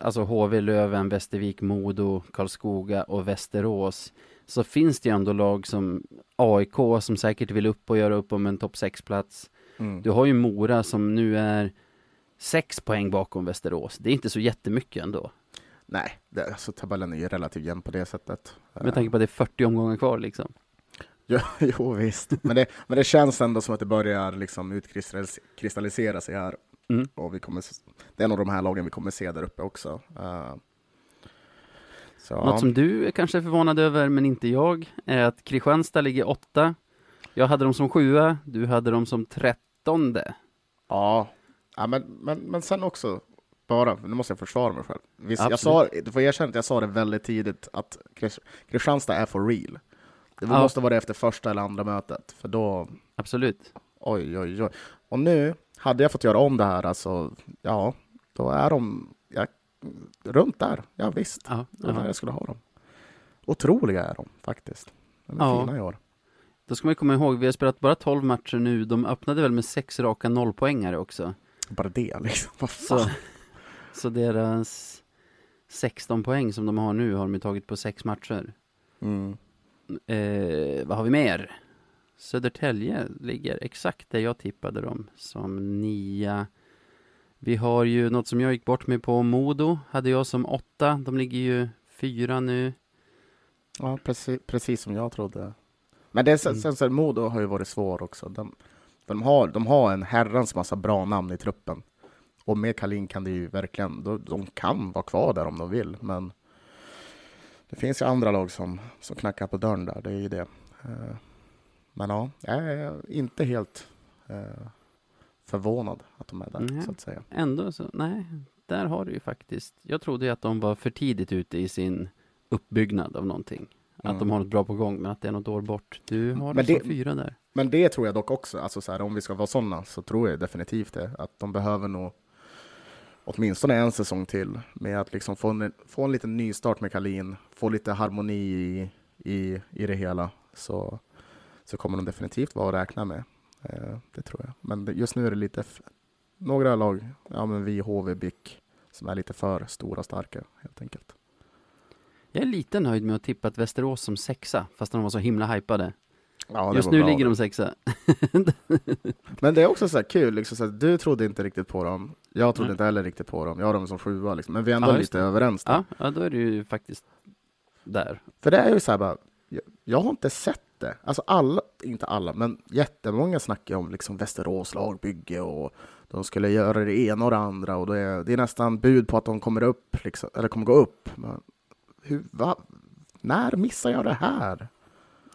alltså HV, Löven, Västervik, Modo, Karlskoga och Västerås, så finns det ju ändå lag som AIK som säkert vill upp och göra upp om en topp 6-plats. Du har ju Mora som nu är 6 poäng bakom Västerås. Det är inte så jättemycket ändå. Nej, alltså tabellen är ju relativt jämn på det sättet. Med tanke på att det är 40 omgångar kvar liksom. Jo, visst. Men det känns ändå som att det börjar liksom utkristallisera sig här. Och det är nog de här lagen vi kommer se där uppe också. Så. Något som du är kanske förvånad över, men inte jag, är att Kristianstad ligger 8. Jag hade dem som 7, du hade dem som 13. Ja men sen också, nu måste jag försvara mig själv. Visst, jag sa det väldigt tidigt att Kristianstad är for real. Det måste vara det efter första eller andra mötet. För då... Absolut. Oj. Och nu hade jag fått göra om det här. Alltså, då är de runt där. Ja, visst. Ja, där jag skulle ha dem. Otroliga är de faktiskt. De är fina i år. Då ska man komma ihåg, vi har spelat bara 12 matcher nu. De öppnade väl med 6 raka 0-poängare också. Bara det liksom. Vad fan? Så deras 16 poäng som de har nu har de tagit på 6 matcher. Vad har vi mer? Södertälje ligger exakt där jag tippade dem som 9. Vi har ju något som jag gick bort med på Modo. Hade jag som 8. De ligger ju 4 nu. Ja, precis som jag trodde. Men det är, sen så Modo har ju varit svår också. De har en herrans massa bra namn i truppen. Och med Kalin kan det ju verkligen... De kan vara kvar där om de vill. Men det finns ju andra lag som knackar på dörren där. Det är ju det. Men ja, jag är inte helt förvånad att de är där, så att säga. Ändå så, nej. Där har du ju faktiskt... Jag trodde ju att de var för tidigt ute i sin uppbyggnad av någonting. Att de har något bra på gång, men att det är något år bort. Du har det 4 där. Men det tror jag dock också. Alltså så här, om vi ska vara sådana så tror jag definitivt det. Att de behöver nog åtminstone en säsong till. Med att liksom få en liten nystart med Kalin. Få lite harmoni i det hela. Så kommer de definitivt vara att räkna med. Det tror jag. Men just nu är det lite... Några lag, ja men vi, HV, BIK, som är lite för stora starka helt enkelt. Jag är lite nöjd med att tippa att Västerås som 6:a, fast de var så himla hypade. Ja, just nu ligger de 6:a. Men det är också så här kul, liksom, så att du trodde inte riktigt på dem. Jag trodde inte heller riktigt på dem. Jag har dem som 7:a, liksom. Men vi är ändå lite överens där. Ja, då är det ju faktiskt där. För det är ju så här bara, jag har inte sett det. Alltså inte alla, men jättemånga snackar om liksom Västerås lagbygge och de skulle göra det ena och det andra, och det är nästan bud på att de kommer upp, liksom, eller kommer gå upp. Men när missar jag det här?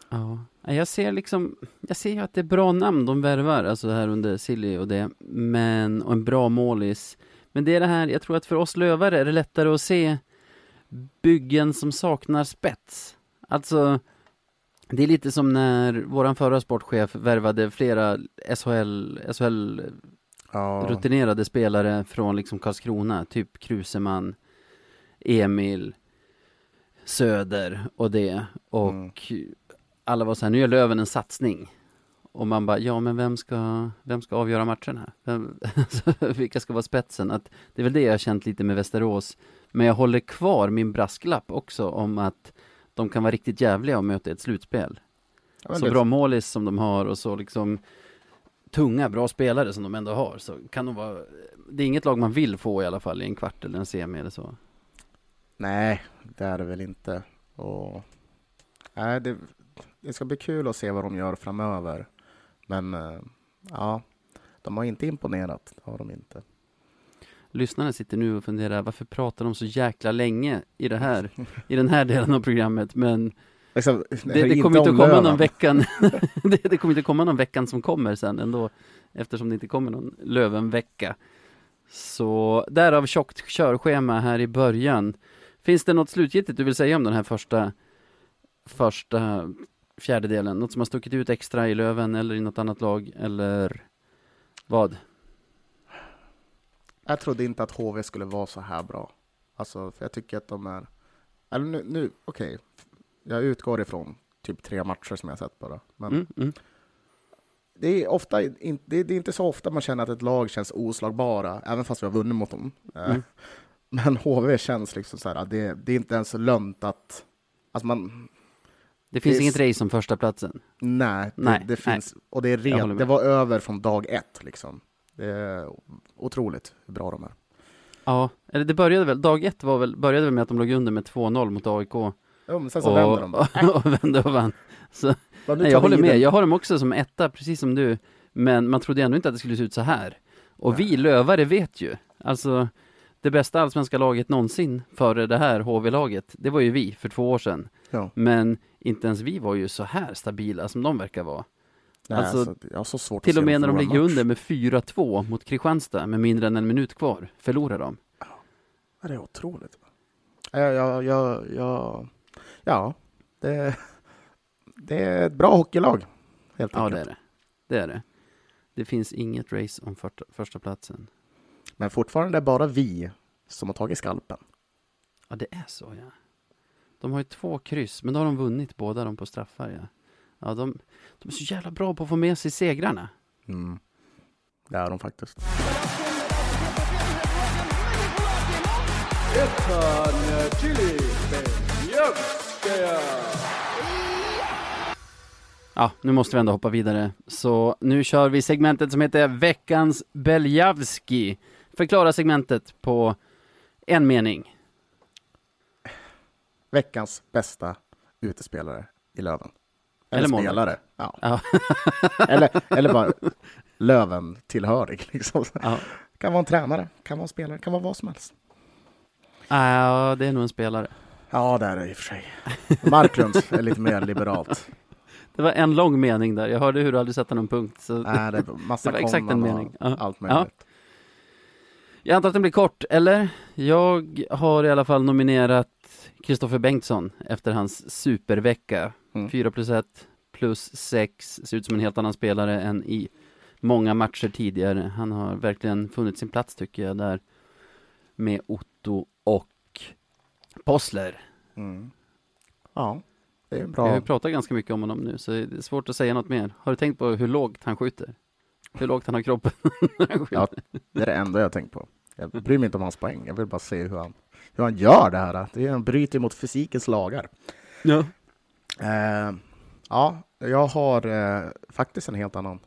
Ja, jag ser att det är bra namn de värvar, alltså det här under Silly och det, men och en bra målis. Men det är det här, jag tror att för oss lövare är det lättare att se byggen som saknar spets. Alltså det är lite som när våran förra sportchef värvade flera SHL rutinerade spelare från liksom Karlskrona, typ Kruseman, Emil, Söder och det. Och alla var så här, nu är Löven en satsning. Och man bara, ja men vem ska avgöra matchen här? Vilka ska vara spetsen? Att, det är väl det jag har känt lite med Västerås. Men jag håller kvar min brasklapp också om att de kan vara riktigt jävliga och möta ett slutspel. Ja, så bra målis som de har och så liksom... tunga, bra spelare som de ändå har, så kan de vara... Det är inget lag man vill få i alla fall i en kvart eller en semi eller så. Nej, det är det väl inte. Och... Nej, det ska bli kul att se vad de gör framöver. Men ja, de har inte imponerat. Det har de inte. Lyssnarna sitter nu och funderar, varför pratar de så jäkla länge i den här delen av programmet, men... Det kommer inte att komma någon veckan. Det kommer inte komma någon veckan som kommer sen ändå, eftersom det inte kommer någon Lövenvecka. Så därav tjockt körschema här i början. Finns det något slutgiltigt du vill säga om den här första fjärdedelen? Något som har stuckit ut extra i Löven eller i något annat lag eller vad? Jag trodde inte att HV skulle vara så här bra. Alltså, för jag tycker att de är... Eller nu okej. Okay. Jag utgår ifrån typ 3 matcher som jag sett bara. Men det är ofta det är inte så ofta man känner att ett lag känns oslagbara, även fast vi har vunnit mot dem. Men HV känns liksom så här, det är inte ens lönt att alltså man... Det finns inget race om första platsen. Nej, det finns, och det är det var över från dag 1 liksom. Det är otroligt hur bra de är. Ja, eller det började väl dag 1 började väl med att de låg under med 2-0 mot AIK. Ja, men sen så vände de bara. Vände och vann. Så, nej, jag håller med. Jag har dem också som 1:a, precis som du. Men man trodde ändå inte att det skulle se ut så här. Och vi lövare vet ju. Alltså, det bästa allsvenska laget någonsin före det här HV-laget, det var ju vi för 2 år sedan. Ja. Men inte ens vi var ju så här stabila som de verkar vara. Nej, alltså, jag har så svårt till och med när de ligger under med 4-2 mot Kristianstad med mindre än en minut kvar, förlorar de. Ja, det är otroligt. Ja, det är ett bra hockeylag. Helt enkelt. Ja, det är det. Det finns inget race om första platsen. Men fortfarande är bara vi som har tagit skalpen. Ja, det är så, ja. De har ju 2 kryss, men då har de vunnit båda dem på straffar, ja. Ja, de är så jävla bra på att få med sig segrarna. Mm. Det är de faktiskt. Ja, nu måste vi ändå hoppa vidare. Så nu kör vi segmentet som heter Veckans Beljavski. Förklara segmentet på en mening. Veckans bästa utespelare i Löven. Eller spelare. Ja. Ja. eller bara Löven tillhörig liksom. Ja. Kan vara en tränare, kan vara en spelare, kan vara vad som helst. Ja, det är nog en spelare. Ja, det är det i och för sig. Marklunds är lite mer liberalt. Det var en lång mening där. Jag hörde hur du hade satt någon punkt. Så nej, det var massa det var exakt en mening. Ja. Allt möjligt. Ja. Jag antar att den blir kort, eller? Jag har i alla fall nominerat Christoffer Bengtsson efter hans supervecka. 4+1+6. Ser ut som en helt annan spelare än i många matcher tidigare. Han har verkligen funnit sin plats tycker jag där med Otto och Possler. Mm. Ja, det är bra. Jag pratar ganska mycket om honom nu så det är svårt att säga något mer. Har du tänkt på hur lågt han skjuter? Hur lågt han har kroppen? Ja, det är det enda jag tänkt på. Jag bryr mig inte om hans poäng. Jag vill bara se hur han gör det här. Det är en bryter mot fysikens lagar. Ja. Ja, jag har faktiskt en helt annan.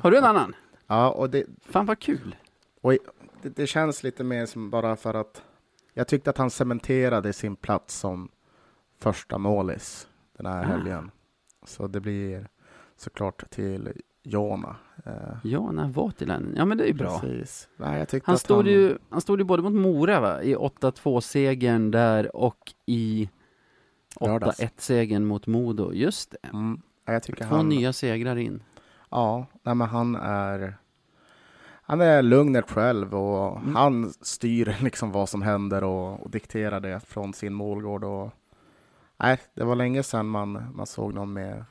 Har du en annan? Ja, och det... Fan vad kul. Och det känns lite mer som bara för att jag tyckte att han cementerade sin plats som första målis den här helgen. Så det blir såklart till Jona. Jona Våtilainen. Ja, men det är ju bra. Precis. Nej, jag tyckte han stod ju både mot Mora va? I 8-2-segern där och i 8-1-segern mot Modo. Just det. Mm. Jag tycker två nya segrar in. Ja, nej, men han är lugn själv och han styr liksom vad som händer och dikterar det från sin målgård. Och, nej, det var länge sedan man såg någon med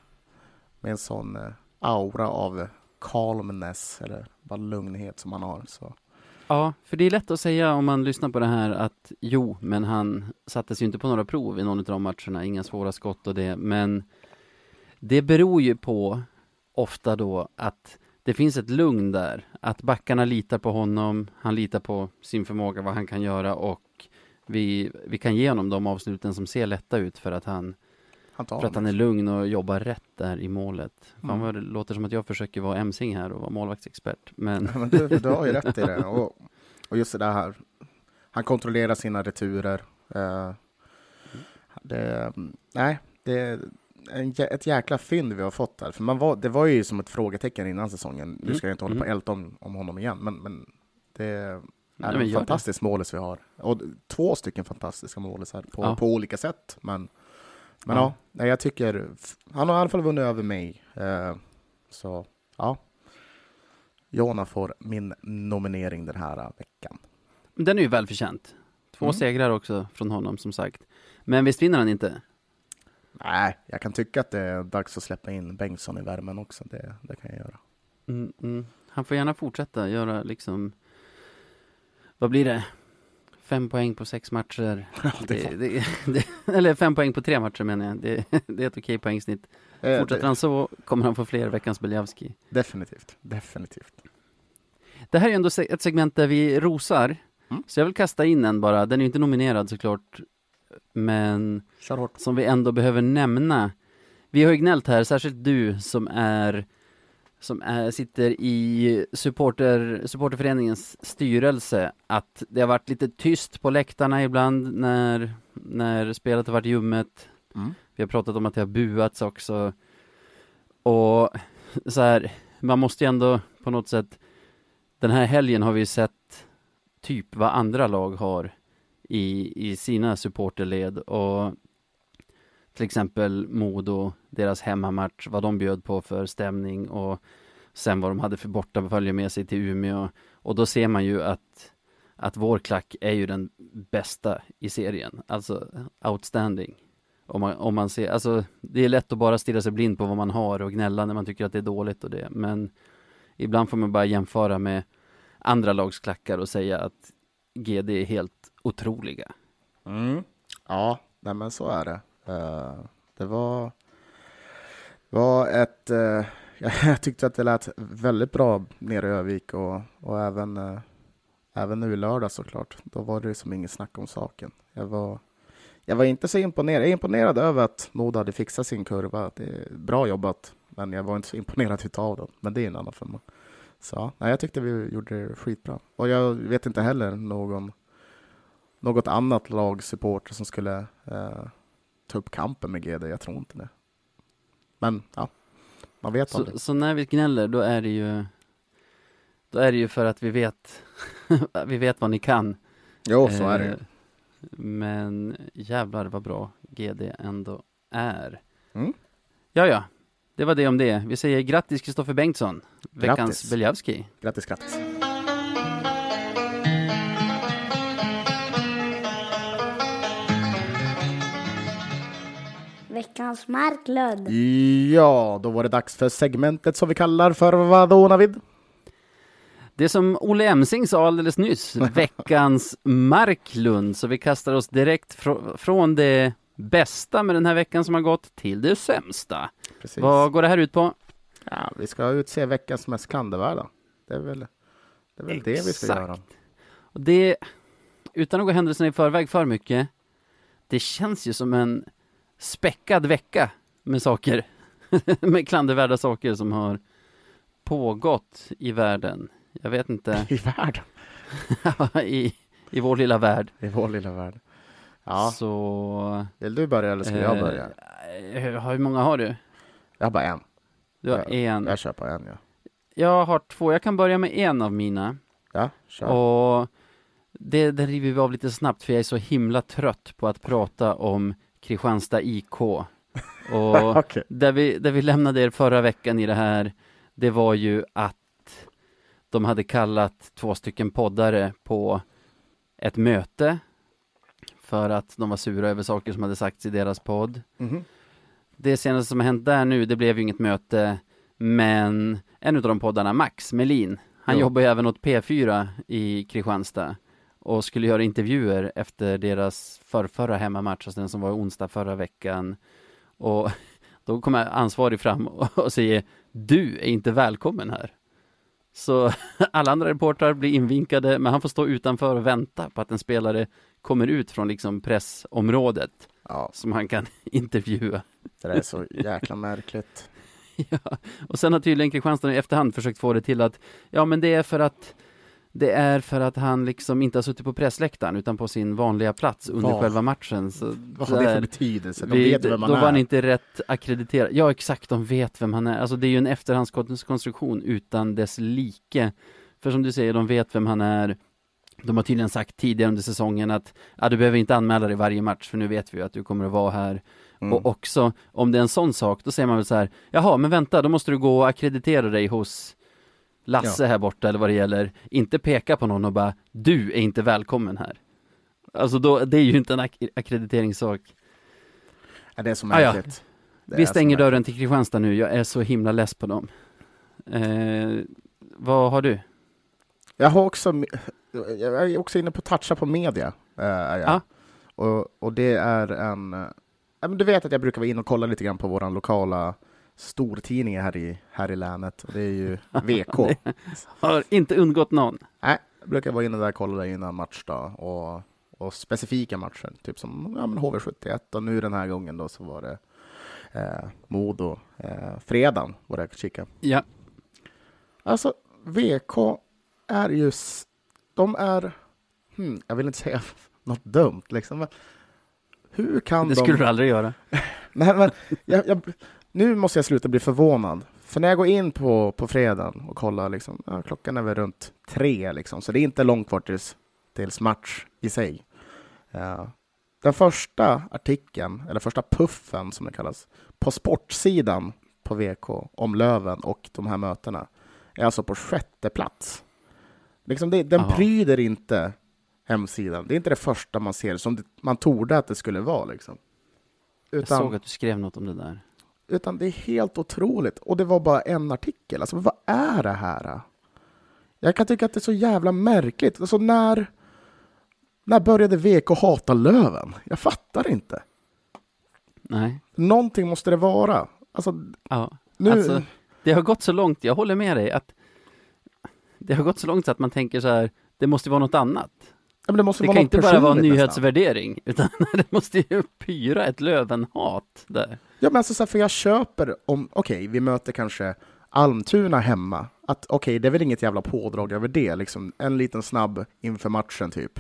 en sån aura av calmness eller bara lugnhet som han har. Så. Ja, för det är lätt att säga om man lyssnar på det här att jo, men han sattes ju inte på några prov i någon av de matcherna. Inga svåra skott och det, men det beror ju på ofta då att det finns ett lugn där, att backarna litar på honom, han litar på sin förmåga, vad han kan göra och vi kan ge honom de avsluten som ser lätta ut för att han är lugn och jobbar rätt där i målet. Fan vad det låter som att jag försöker vara emsing här och vara målvaktsexpert. Men, ja, men du har ju rätt i det. Och just det här, han kontrollerar sina returer. Ett jäkla fynd vi har fått där. För det var ju som ett frågetecken innan säsongen. Nu ska jag inte hålla på älta om honom igen. Men det är en fantastisk målis vi har. Och två stycken fantastiska målis här på olika sätt. Men jag tycker... Han har i alla fall vunnit över mig. Så ja. Jona får min nominering den här veckan. Den är ju välförtjänt. Två segrar också från honom som sagt. Men visst vinner han inte? Nej, jag kan tycka att det är dags att släppa in Bengtsson i värmen också. Det kan jag göra. Han får gärna fortsätta göra liksom... Vad blir det? 5 poäng på 6 matcher. Ja, eller 5 poäng på 3 matcher menar jag. Det är ett okej poängsnitt. Fortsätter han så kommer han få fler veckans Beljavski. Definitivt. Det här är ändå ett segment där vi rosar. Så jag vill kasta in en bara. Den är ju inte nominerad såklart. Men som vi ändå behöver nämna. Vi har ju gnällt här, särskilt du som sitter i supporterföreningens styrelse, att det har varit lite tyst på läktarna ibland när spelet har varit ljummet. Vi har pratat om att det har buats också. Och så här, man måste ju ändå på något sätt, den här helgen har vi sett typ vad andra lag har i sina supporterled, och till exempel Modo, deras hemmamatch, vad de bjöd på för stämning och sen vad de hade för bortafölje med sig till Umeå, och då ser man ju att vår klack är ju den bästa i serien, alltså outstanding. Om man ser, alltså det är lätt att bara stirra sig blind på vad man har och gnälla när man tycker att det är dåligt och det, men ibland får man bara jämföra med andra lagsklackar och säga att GD är helt otroliga. Ja, nej men så är det. Det var ett... jag tyckte att det lät väldigt bra nere i Övik och även nu i lördag såklart. Då var det som inget snack om saken. Jag var inte så imponerad. Jag är imponerad över att Modo hade fixat sin kurva. Det är bra jobbat, men jag var inte så imponerad utav den. Men det är en annan femma. Så, nej, jag tyckte vi gjorde det skitbra. Och jag vet inte heller något annat lagsupporter som skulle ta upp kampen med GD. Jag tror inte det. Men ja, man vet aldrig. Så när vi gnäller, då är det ju för att vi vet vi vet vad ni kan. Jo, så är det. Men jävlar vad bra GD ändå är. Mm. Ja. Det var det om det. Vi säger grattis Christoffer Bengtsson. Grattis. Veckans Beljavski. Grattis. Veckans Marklund. Ja, då var det dags för segmentet som vi kallar för vadå, Navid? Det som Olle Emsing sa alldeles nyss. Veckans Marklund. Så vi kastar oss direkt från det bästa med den här veckan som har gått till det sämsta. Precis. Vad går det här ut på? Ja, vi ska utse veckans mest kandevärda. Det är väl exakt det vi ska göra. Och det, utan att gå händelserna i förväg för mycket, det känns ju som en späckad vecka med saker, med klandervärda saker som har pågått i världen. Jag vet inte. I världen? I vår lilla värld. I vår lilla värld. Ja. Så, vill du börja eller ska jag börja? Hur många har du? Jag har bara en. Du har en. Jag köper en, ja. Jag har två. Jag kan börja med en av mina. Ja, kör. Och det river vi av lite snabbt för jag är så himla trött på att prata om Kristianstad IK. Och okay. där vi lämnade er förra veckan i det här, det var ju att de hade kallat 2 stycken poddare på ett möte för att de var sura över saker som hade sagts i deras podd. Mm-hmm. Det senaste som har hänt där nu, det blev ju inget möte, men en av de poddarna, Max Melin, han jobbar ju även åt P4 i Kristianstad och skulle göra intervjuer efter deras förra hemmamatch, alltså den som var onsdag förra veckan. Och då kommer ansvarig fram och säger, du är inte välkommen här. Så alla andra reportrar blir invinkade, men han får stå utanför och vänta på att en spelare kommer ut från liksom pressområdet som han kan intervjua. Det är så jäkla märkligt. Ja. Och sen har tydligen Kristianstad i efterhand försökt få det till att men det är för att han liksom inte har suttit på pressläktaren utan på sin vanliga plats under själva matchen. Så vad har det för betydelse? De vet vem han är. Då var han inte rätt ackrediterad. Ja, exakt. De vet vem han är. Alltså, det är ju en efterhandskonstruktion utan dess like. För som du säger, de vet vem han är. De har tydligen sagt tidigare under säsongen att du behöver inte anmäla dig varje match för nu vet vi att du kommer att vara här. Mm. Och också, om det är en sån sak, då säger man väl så här, jaha, men vänta, då måste du gå och ackreditera dig hos Lasse här borta eller vad det gäller, inte peka på någon och bara, du är inte välkommen här. Alltså då, det är ju inte en akkrediteringssak. Ja, det är så märkligt. Ja. Vi stänger dörren till Kristianstad nu, jag är så himla less på dem. Vad har du? Jag är också inne på toucha på media. Och det är du vet att jag brukar vara inne och kolla lite grann på våran lokala stortidningar här i länet. Och det är ju VK. Har inte undgått någon. Nej, jag brukar vara inne där och kolla innan match då, och specifika matcher. Typ som HV71 och nu den här gången då så var det Modo. Freddan var det jag kika. Ja. Alltså VK är ju... De är... jag vill inte säga något dumt liksom. Men hur kan det skulle du aldrig göra. Nej, men nu måste jag sluta bli förvånad. För när jag går in på fredagen och kollar liksom, klockan är väl runt 3 liksom, så det är inte långt kvar tills match i sig. Den första artikeln, eller första puffen som det kallas, på sportsidan på VK om Löven och de här mötena är alltså på 6:e plats. Liksom den pryder inte hemsidan. Det är inte det första man ser som man trodde att det skulle vara. Liksom. Utan, jag såg att du skrev något om det där. Utan det är helt otroligt. Och det var bara en artikel. Alltså, vad är det här? Jag kan tycka att det är så jävla märkligt. Alltså, när började VK hata Löven? Jag fattar inte. Nej. Någonting måste det vara. Alltså, det har gått så långt. Jag håller med dig. Att det har gått så långt så att man tänker så här, det måste vara något annat. Ja, det kan inte bara vara en nyhetsvärdering utan det måste ju pyra ett Lövenhat där. Ja, men alltså så här, för jag köper om vi möter kanske Almtuna hemma, att det är väl inget jävla pådrag över det liksom, en liten snabb inför matchen typ.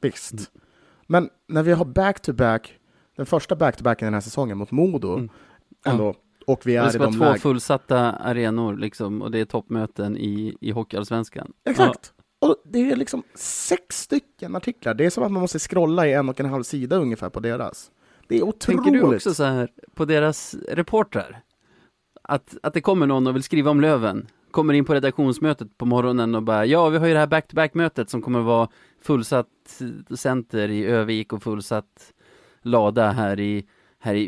Visst. Mm. Men när vi har back to back, den första back to backen den här säsongen mot Modo ändå Och vi är det ska vara två fullsatta arenor liksom, och det är toppmöten i Hockeyallsvenskan. Exakt. Ja. Och det är liksom 6 artiklar. Det är som att man måste scrolla i 1,5 sida ungefär på deras. Det är otroligt. Tänker du också så här på deras reportrar? Att det kommer någon och vill skriva om Löven, kommer in på redaktionsmötet på morgonen och bara, ja vi har ju det här back-to-back-mötet som kommer vara fullsatt center i Övik och fullsatt lada här i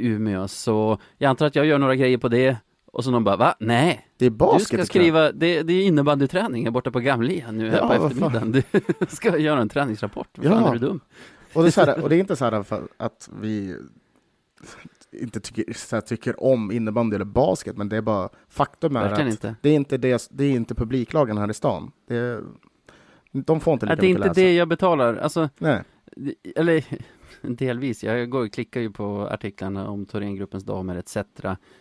Umeå, så jag antar att jag gör några grejer på det. Och så någon bara, va? Nej, det är basket, du ska skriva, det är innebandyträning här borta på Gamlian nu här på eftermiddagen. Du ska göra en träningsrapport, vad fan är du dum? Och det är inte så här att vi inte tycker om innebandy eller basket, men det är bara faktum är att inte. Det är inte publiklagen här i stan. De får inte lika mycket läsa. Det är inte det jag betalar. Alltså, nej. Eller delvis, jag går och klickar ju på artiklarna om Thorengruppens damer etc.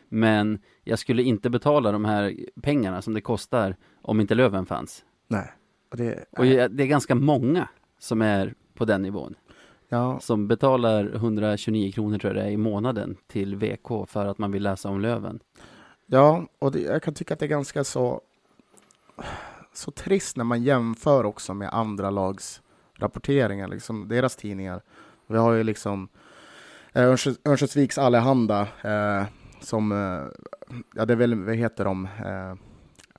Men jag skulle inte betala de här pengarna som det kostar om inte Löven fanns. Nej. Det är ganska många som är på den nivån. Ja. Som betalar 129 kronor tror jag det är, i månaden till VK för att man vill läsa om Löven. Ja, och jag kan tycka att det är ganska så trist när man jämför också med andra lags rapporteringar, liksom deras tidningar. Vi har ju liksom Örnsköldsviks Allehanda som, ja det är väl, vad heter de?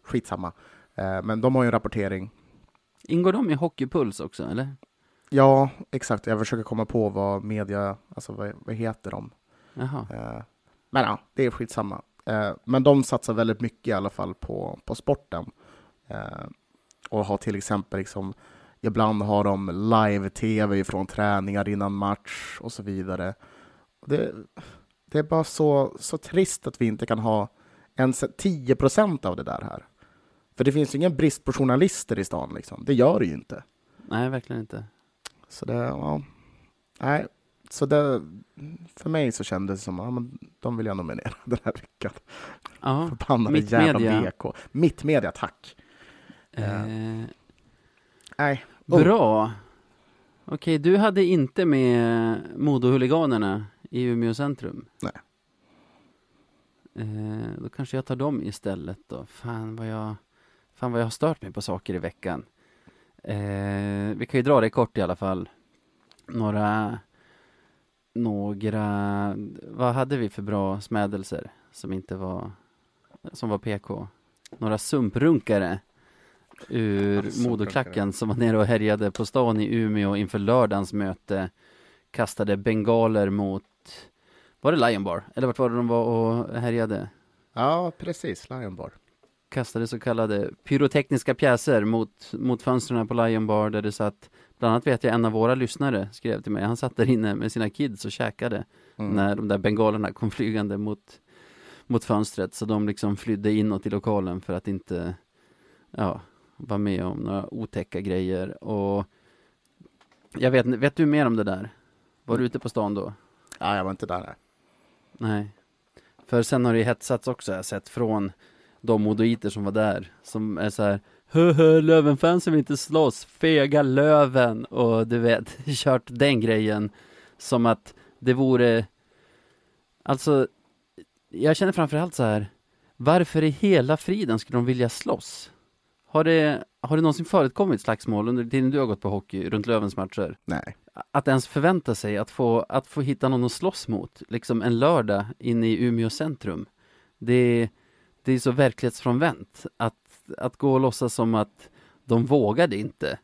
Skitsamma. Men de har ju en rapportering. Ingår de i Hockeypuls också, eller? Ja, exakt. Jag försöker komma på vad media, alltså vad heter de? Jaha. Men ja, det är skitsamma. Men de satsar väldigt mycket i alla fall på sporten. Och har till exempel liksom, ibland har de live-tv från träningar innan match och så vidare. Det är bara så trist att vi inte kan ha ens 10% av det där här. För det finns ju ingen brist på journalister i stan liksom. Det gör det ju inte. Nej, verkligen inte. Så det, ja. Nej, så det, för mig så kändes det som att ja, de vill jag nominera den här veckan. Ja, förbannade jävla VK. Mittmedia, tack. Nej. Bra. Okej, du hade inte med Modo-huliganerna i Umeå centrum. Nej. Då kanske jag tar dem istället då. Fan vad jag har stört mig på saker i veckan. Vi kan ju dra det kort i alla fall. Några vad hade vi för bra smädelser som var PK? Några sumprunkare ur Modoklacken som var nere och härjade på stan i Umeå inför lördagens möte, kastade bengaler mot, var det Lion Bar? Eller vart var det de var och härjade? Ja, precis, Lion Bar. Kastade så kallade pyrotekniska pjäser mot fönstren på Lion Bar där det satt, bland annat vet jag en av våra lyssnare skrev till mig, han satt där inne med sina kids och käkade när de där bengalerna kom flygande mot fönstret, så de liksom flydde inåt i lokalen för att inte vara med om några otäcka grejer. Och jag vet du mer om det där? Var du ute på stan då? Ja, jag var inte där. Nej. För sen har det ju hetsats också, jag har sett från de modoiter som var där, som är så här, Lövenfansen vill inte slåss, fega Löven, och du vet, kört den grejen som att det vore, alltså jag känner framförallt så här, varför i hela friden skulle de vilja slåss? Har det någonsin förekommit slagsmål under tiden du har gått på hockey runt Lövens matcher? Nej. Att ens förvänta sig att få hitta någon att slåss mot, liksom en lördag inne i Umeå centrum, det är så verklighetsfrånvänt att gå och låtsas som att de vågade inte.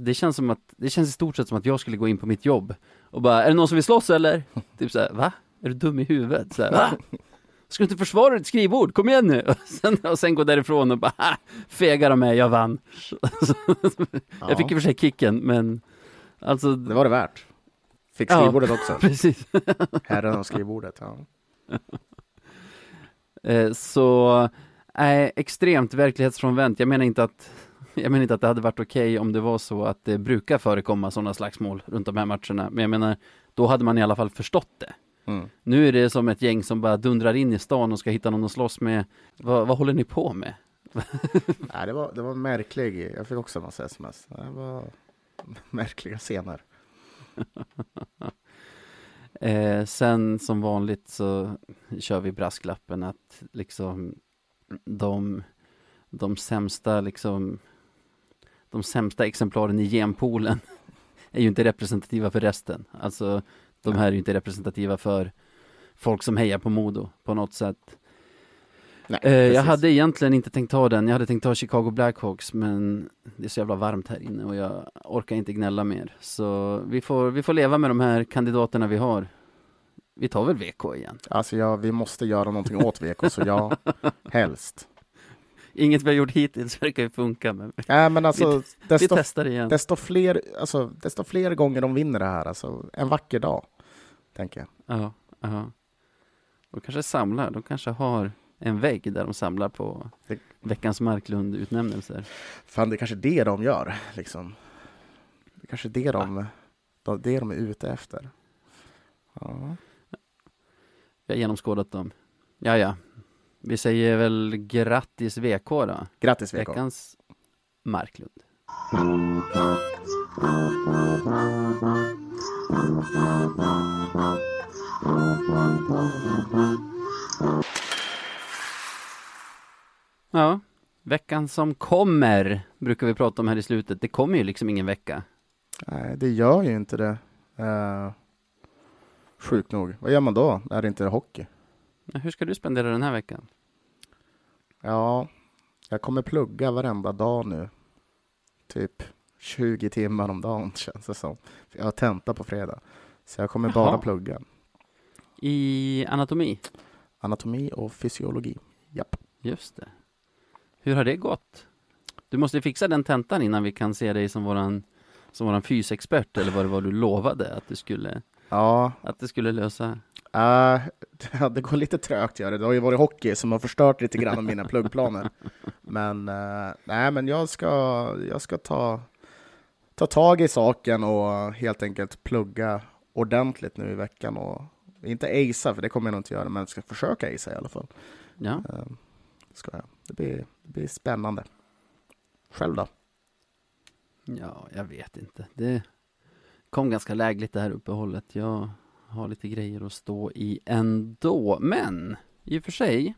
Det känns i stort sett som att jag skulle gå in på mitt jobb och bara, är det någon som vill slåss eller? Typ så här, va? Är du dum i huvudet? Så här, va? Ska du inte försvara ditt skrivbord? Kom igen nu! Och sen gå därifrån och bara, fega de med, jag vann. Jag fick i och för sig kicken, men alltså, det var det värt. Fick skrivbordet också. Precis. Herren av skrivbordet, ja. Så extremt verklighetsfrånvänt. Jag menar inte att det hade varit okej om det var så att det brukar förekomma sådana slagsmål runt de här matcherna, men jag menar, då hade man i alla fall förstått det. Nu är det som ett gäng som bara dundrar in i stan och ska hitta någon att slåss med. Vad håller ni på med? Nej, det var märklig. Jag fick också en massa sms. Det var märkliga scener. Sen som vanligt så kör vi brasklappen att liksom de sämsta exemplaren i genpoolen är ju inte representativa för resten. Alltså de här är ju inte representativa för folk som hejar på Modo på något sätt. Nej, jag hade egentligen inte tänkt ta den. Jag hade tänkt ta Chicago Blackhawks, men det är så jävla varmt här inne och jag orkar inte gnälla mer. Så vi får leva med de här kandidaterna vi har. Vi tar väl VK igen. Alltså vi måste göra någonting åt VK, så ja, helst. Inget vi har gjort hittills verkar ju funka. Men nej, men alltså, vi testar igen. Desto fler gånger de vinner det här. Alltså, en vacker dag, tänker jag. Ja. De kanske samlar. De kanske har en vägg där de samlar på veckans Marklund-utnämnelser. Fan, det är kanske det de gör. Liksom. Det är kanske det de är ute efter. Ja. Jag har genomskådat dem. Ja. Vi säger väl grattis VK då. Grattis VK. Veckans Marklund. Ja, veckan som kommer brukar vi prata om här i slutet. Det kommer ju liksom ingen vecka. Nej, det gör ju inte det. Sjukt nog. Vad gör man då när det inte är hockey? Hur ska du spendera den här veckan? Ja, jag kommer plugga varenda dag nu. Typ 20 timmar om dagen känns det som. Jag har tenta på fredag. Så jag kommer bara plugga. I anatomi? Anatomi och fysiologi, japp. Just det. Hur har det gått? Du måste fixa den tentan innan vi kan se dig som våran fysexpert, eller vad det var du lovade att du skulle, att det skulle lösa. Det går lite trögt gör det. Det har ju varit hockey som har förstört lite grann av mina pluggplaner. Men nej, men jag ska ta tag i saken och helt enkelt plugga ordentligt nu i veckan och inte acea, för det kommer jag nog inte göra, men jag ska försöka acea i alla fall. Ja. Ska jag. Det blir spännande. Själv då? Ja, jag vet inte. Det kom ganska lägligt det här uppehållet. Jag har lite grejer att stå i ändå. Men i och för sig,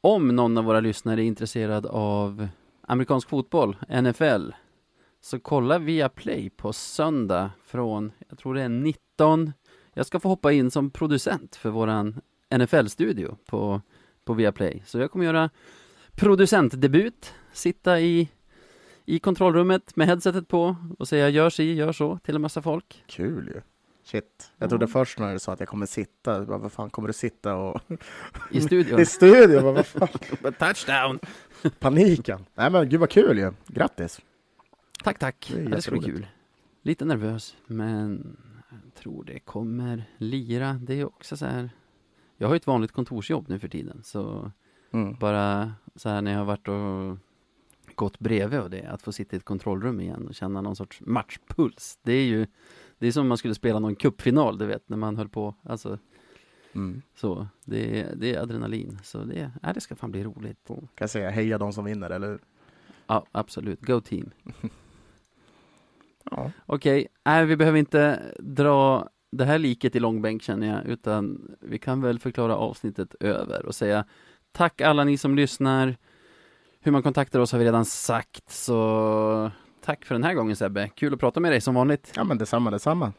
om någon av våra lyssnare är intresserad av amerikansk fotboll, NFL, så kolla via Play på söndag från, jag tror det är 19. Jag ska få hoppa in som producent för våran NFL-studio på Viaplay. Så jag kommer göra producentdebut. Sitta i kontrollrummet med headsetet på och säga gör så till en massa folk. Kul ju. Shit. Jag trodde först när du sa att jag kommer sitta. Vad fan kommer du sitta och i studion? I studion. Vad fan? Touchdown. Paniken. Nej, men gud vad kul ju. Grattis. Tack. Det ska bli kul. Lite nervös, men jag tror det kommer lira. Det är också så här. Jag har ju ett vanligt kontorsjobb nu för tiden, så bara så här när jag har varit och gått bredvid och det, att få sitta i ett kontrollrum igen och känna någon sorts matchpuls. Det är som om man skulle spela någon cupfinal, du vet, när man höll på. Alltså, så, det är adrenalin. Så det ska fan bli roligt. Kan jag säga, heja de som vinner, eller hur? Ja, absolut. Go team. Ja. Okej, nej, vi behöver inte dra det här liket i långbänk känner jag, utan vi kan väl förklara avsnittet över och säga tack alla ni som lyssnar. Hur man kontaktar oss har vi redan sagt, så tack för den här gången Sebbe. Kul att prata med dig som vanligt. Ja, men detsamma.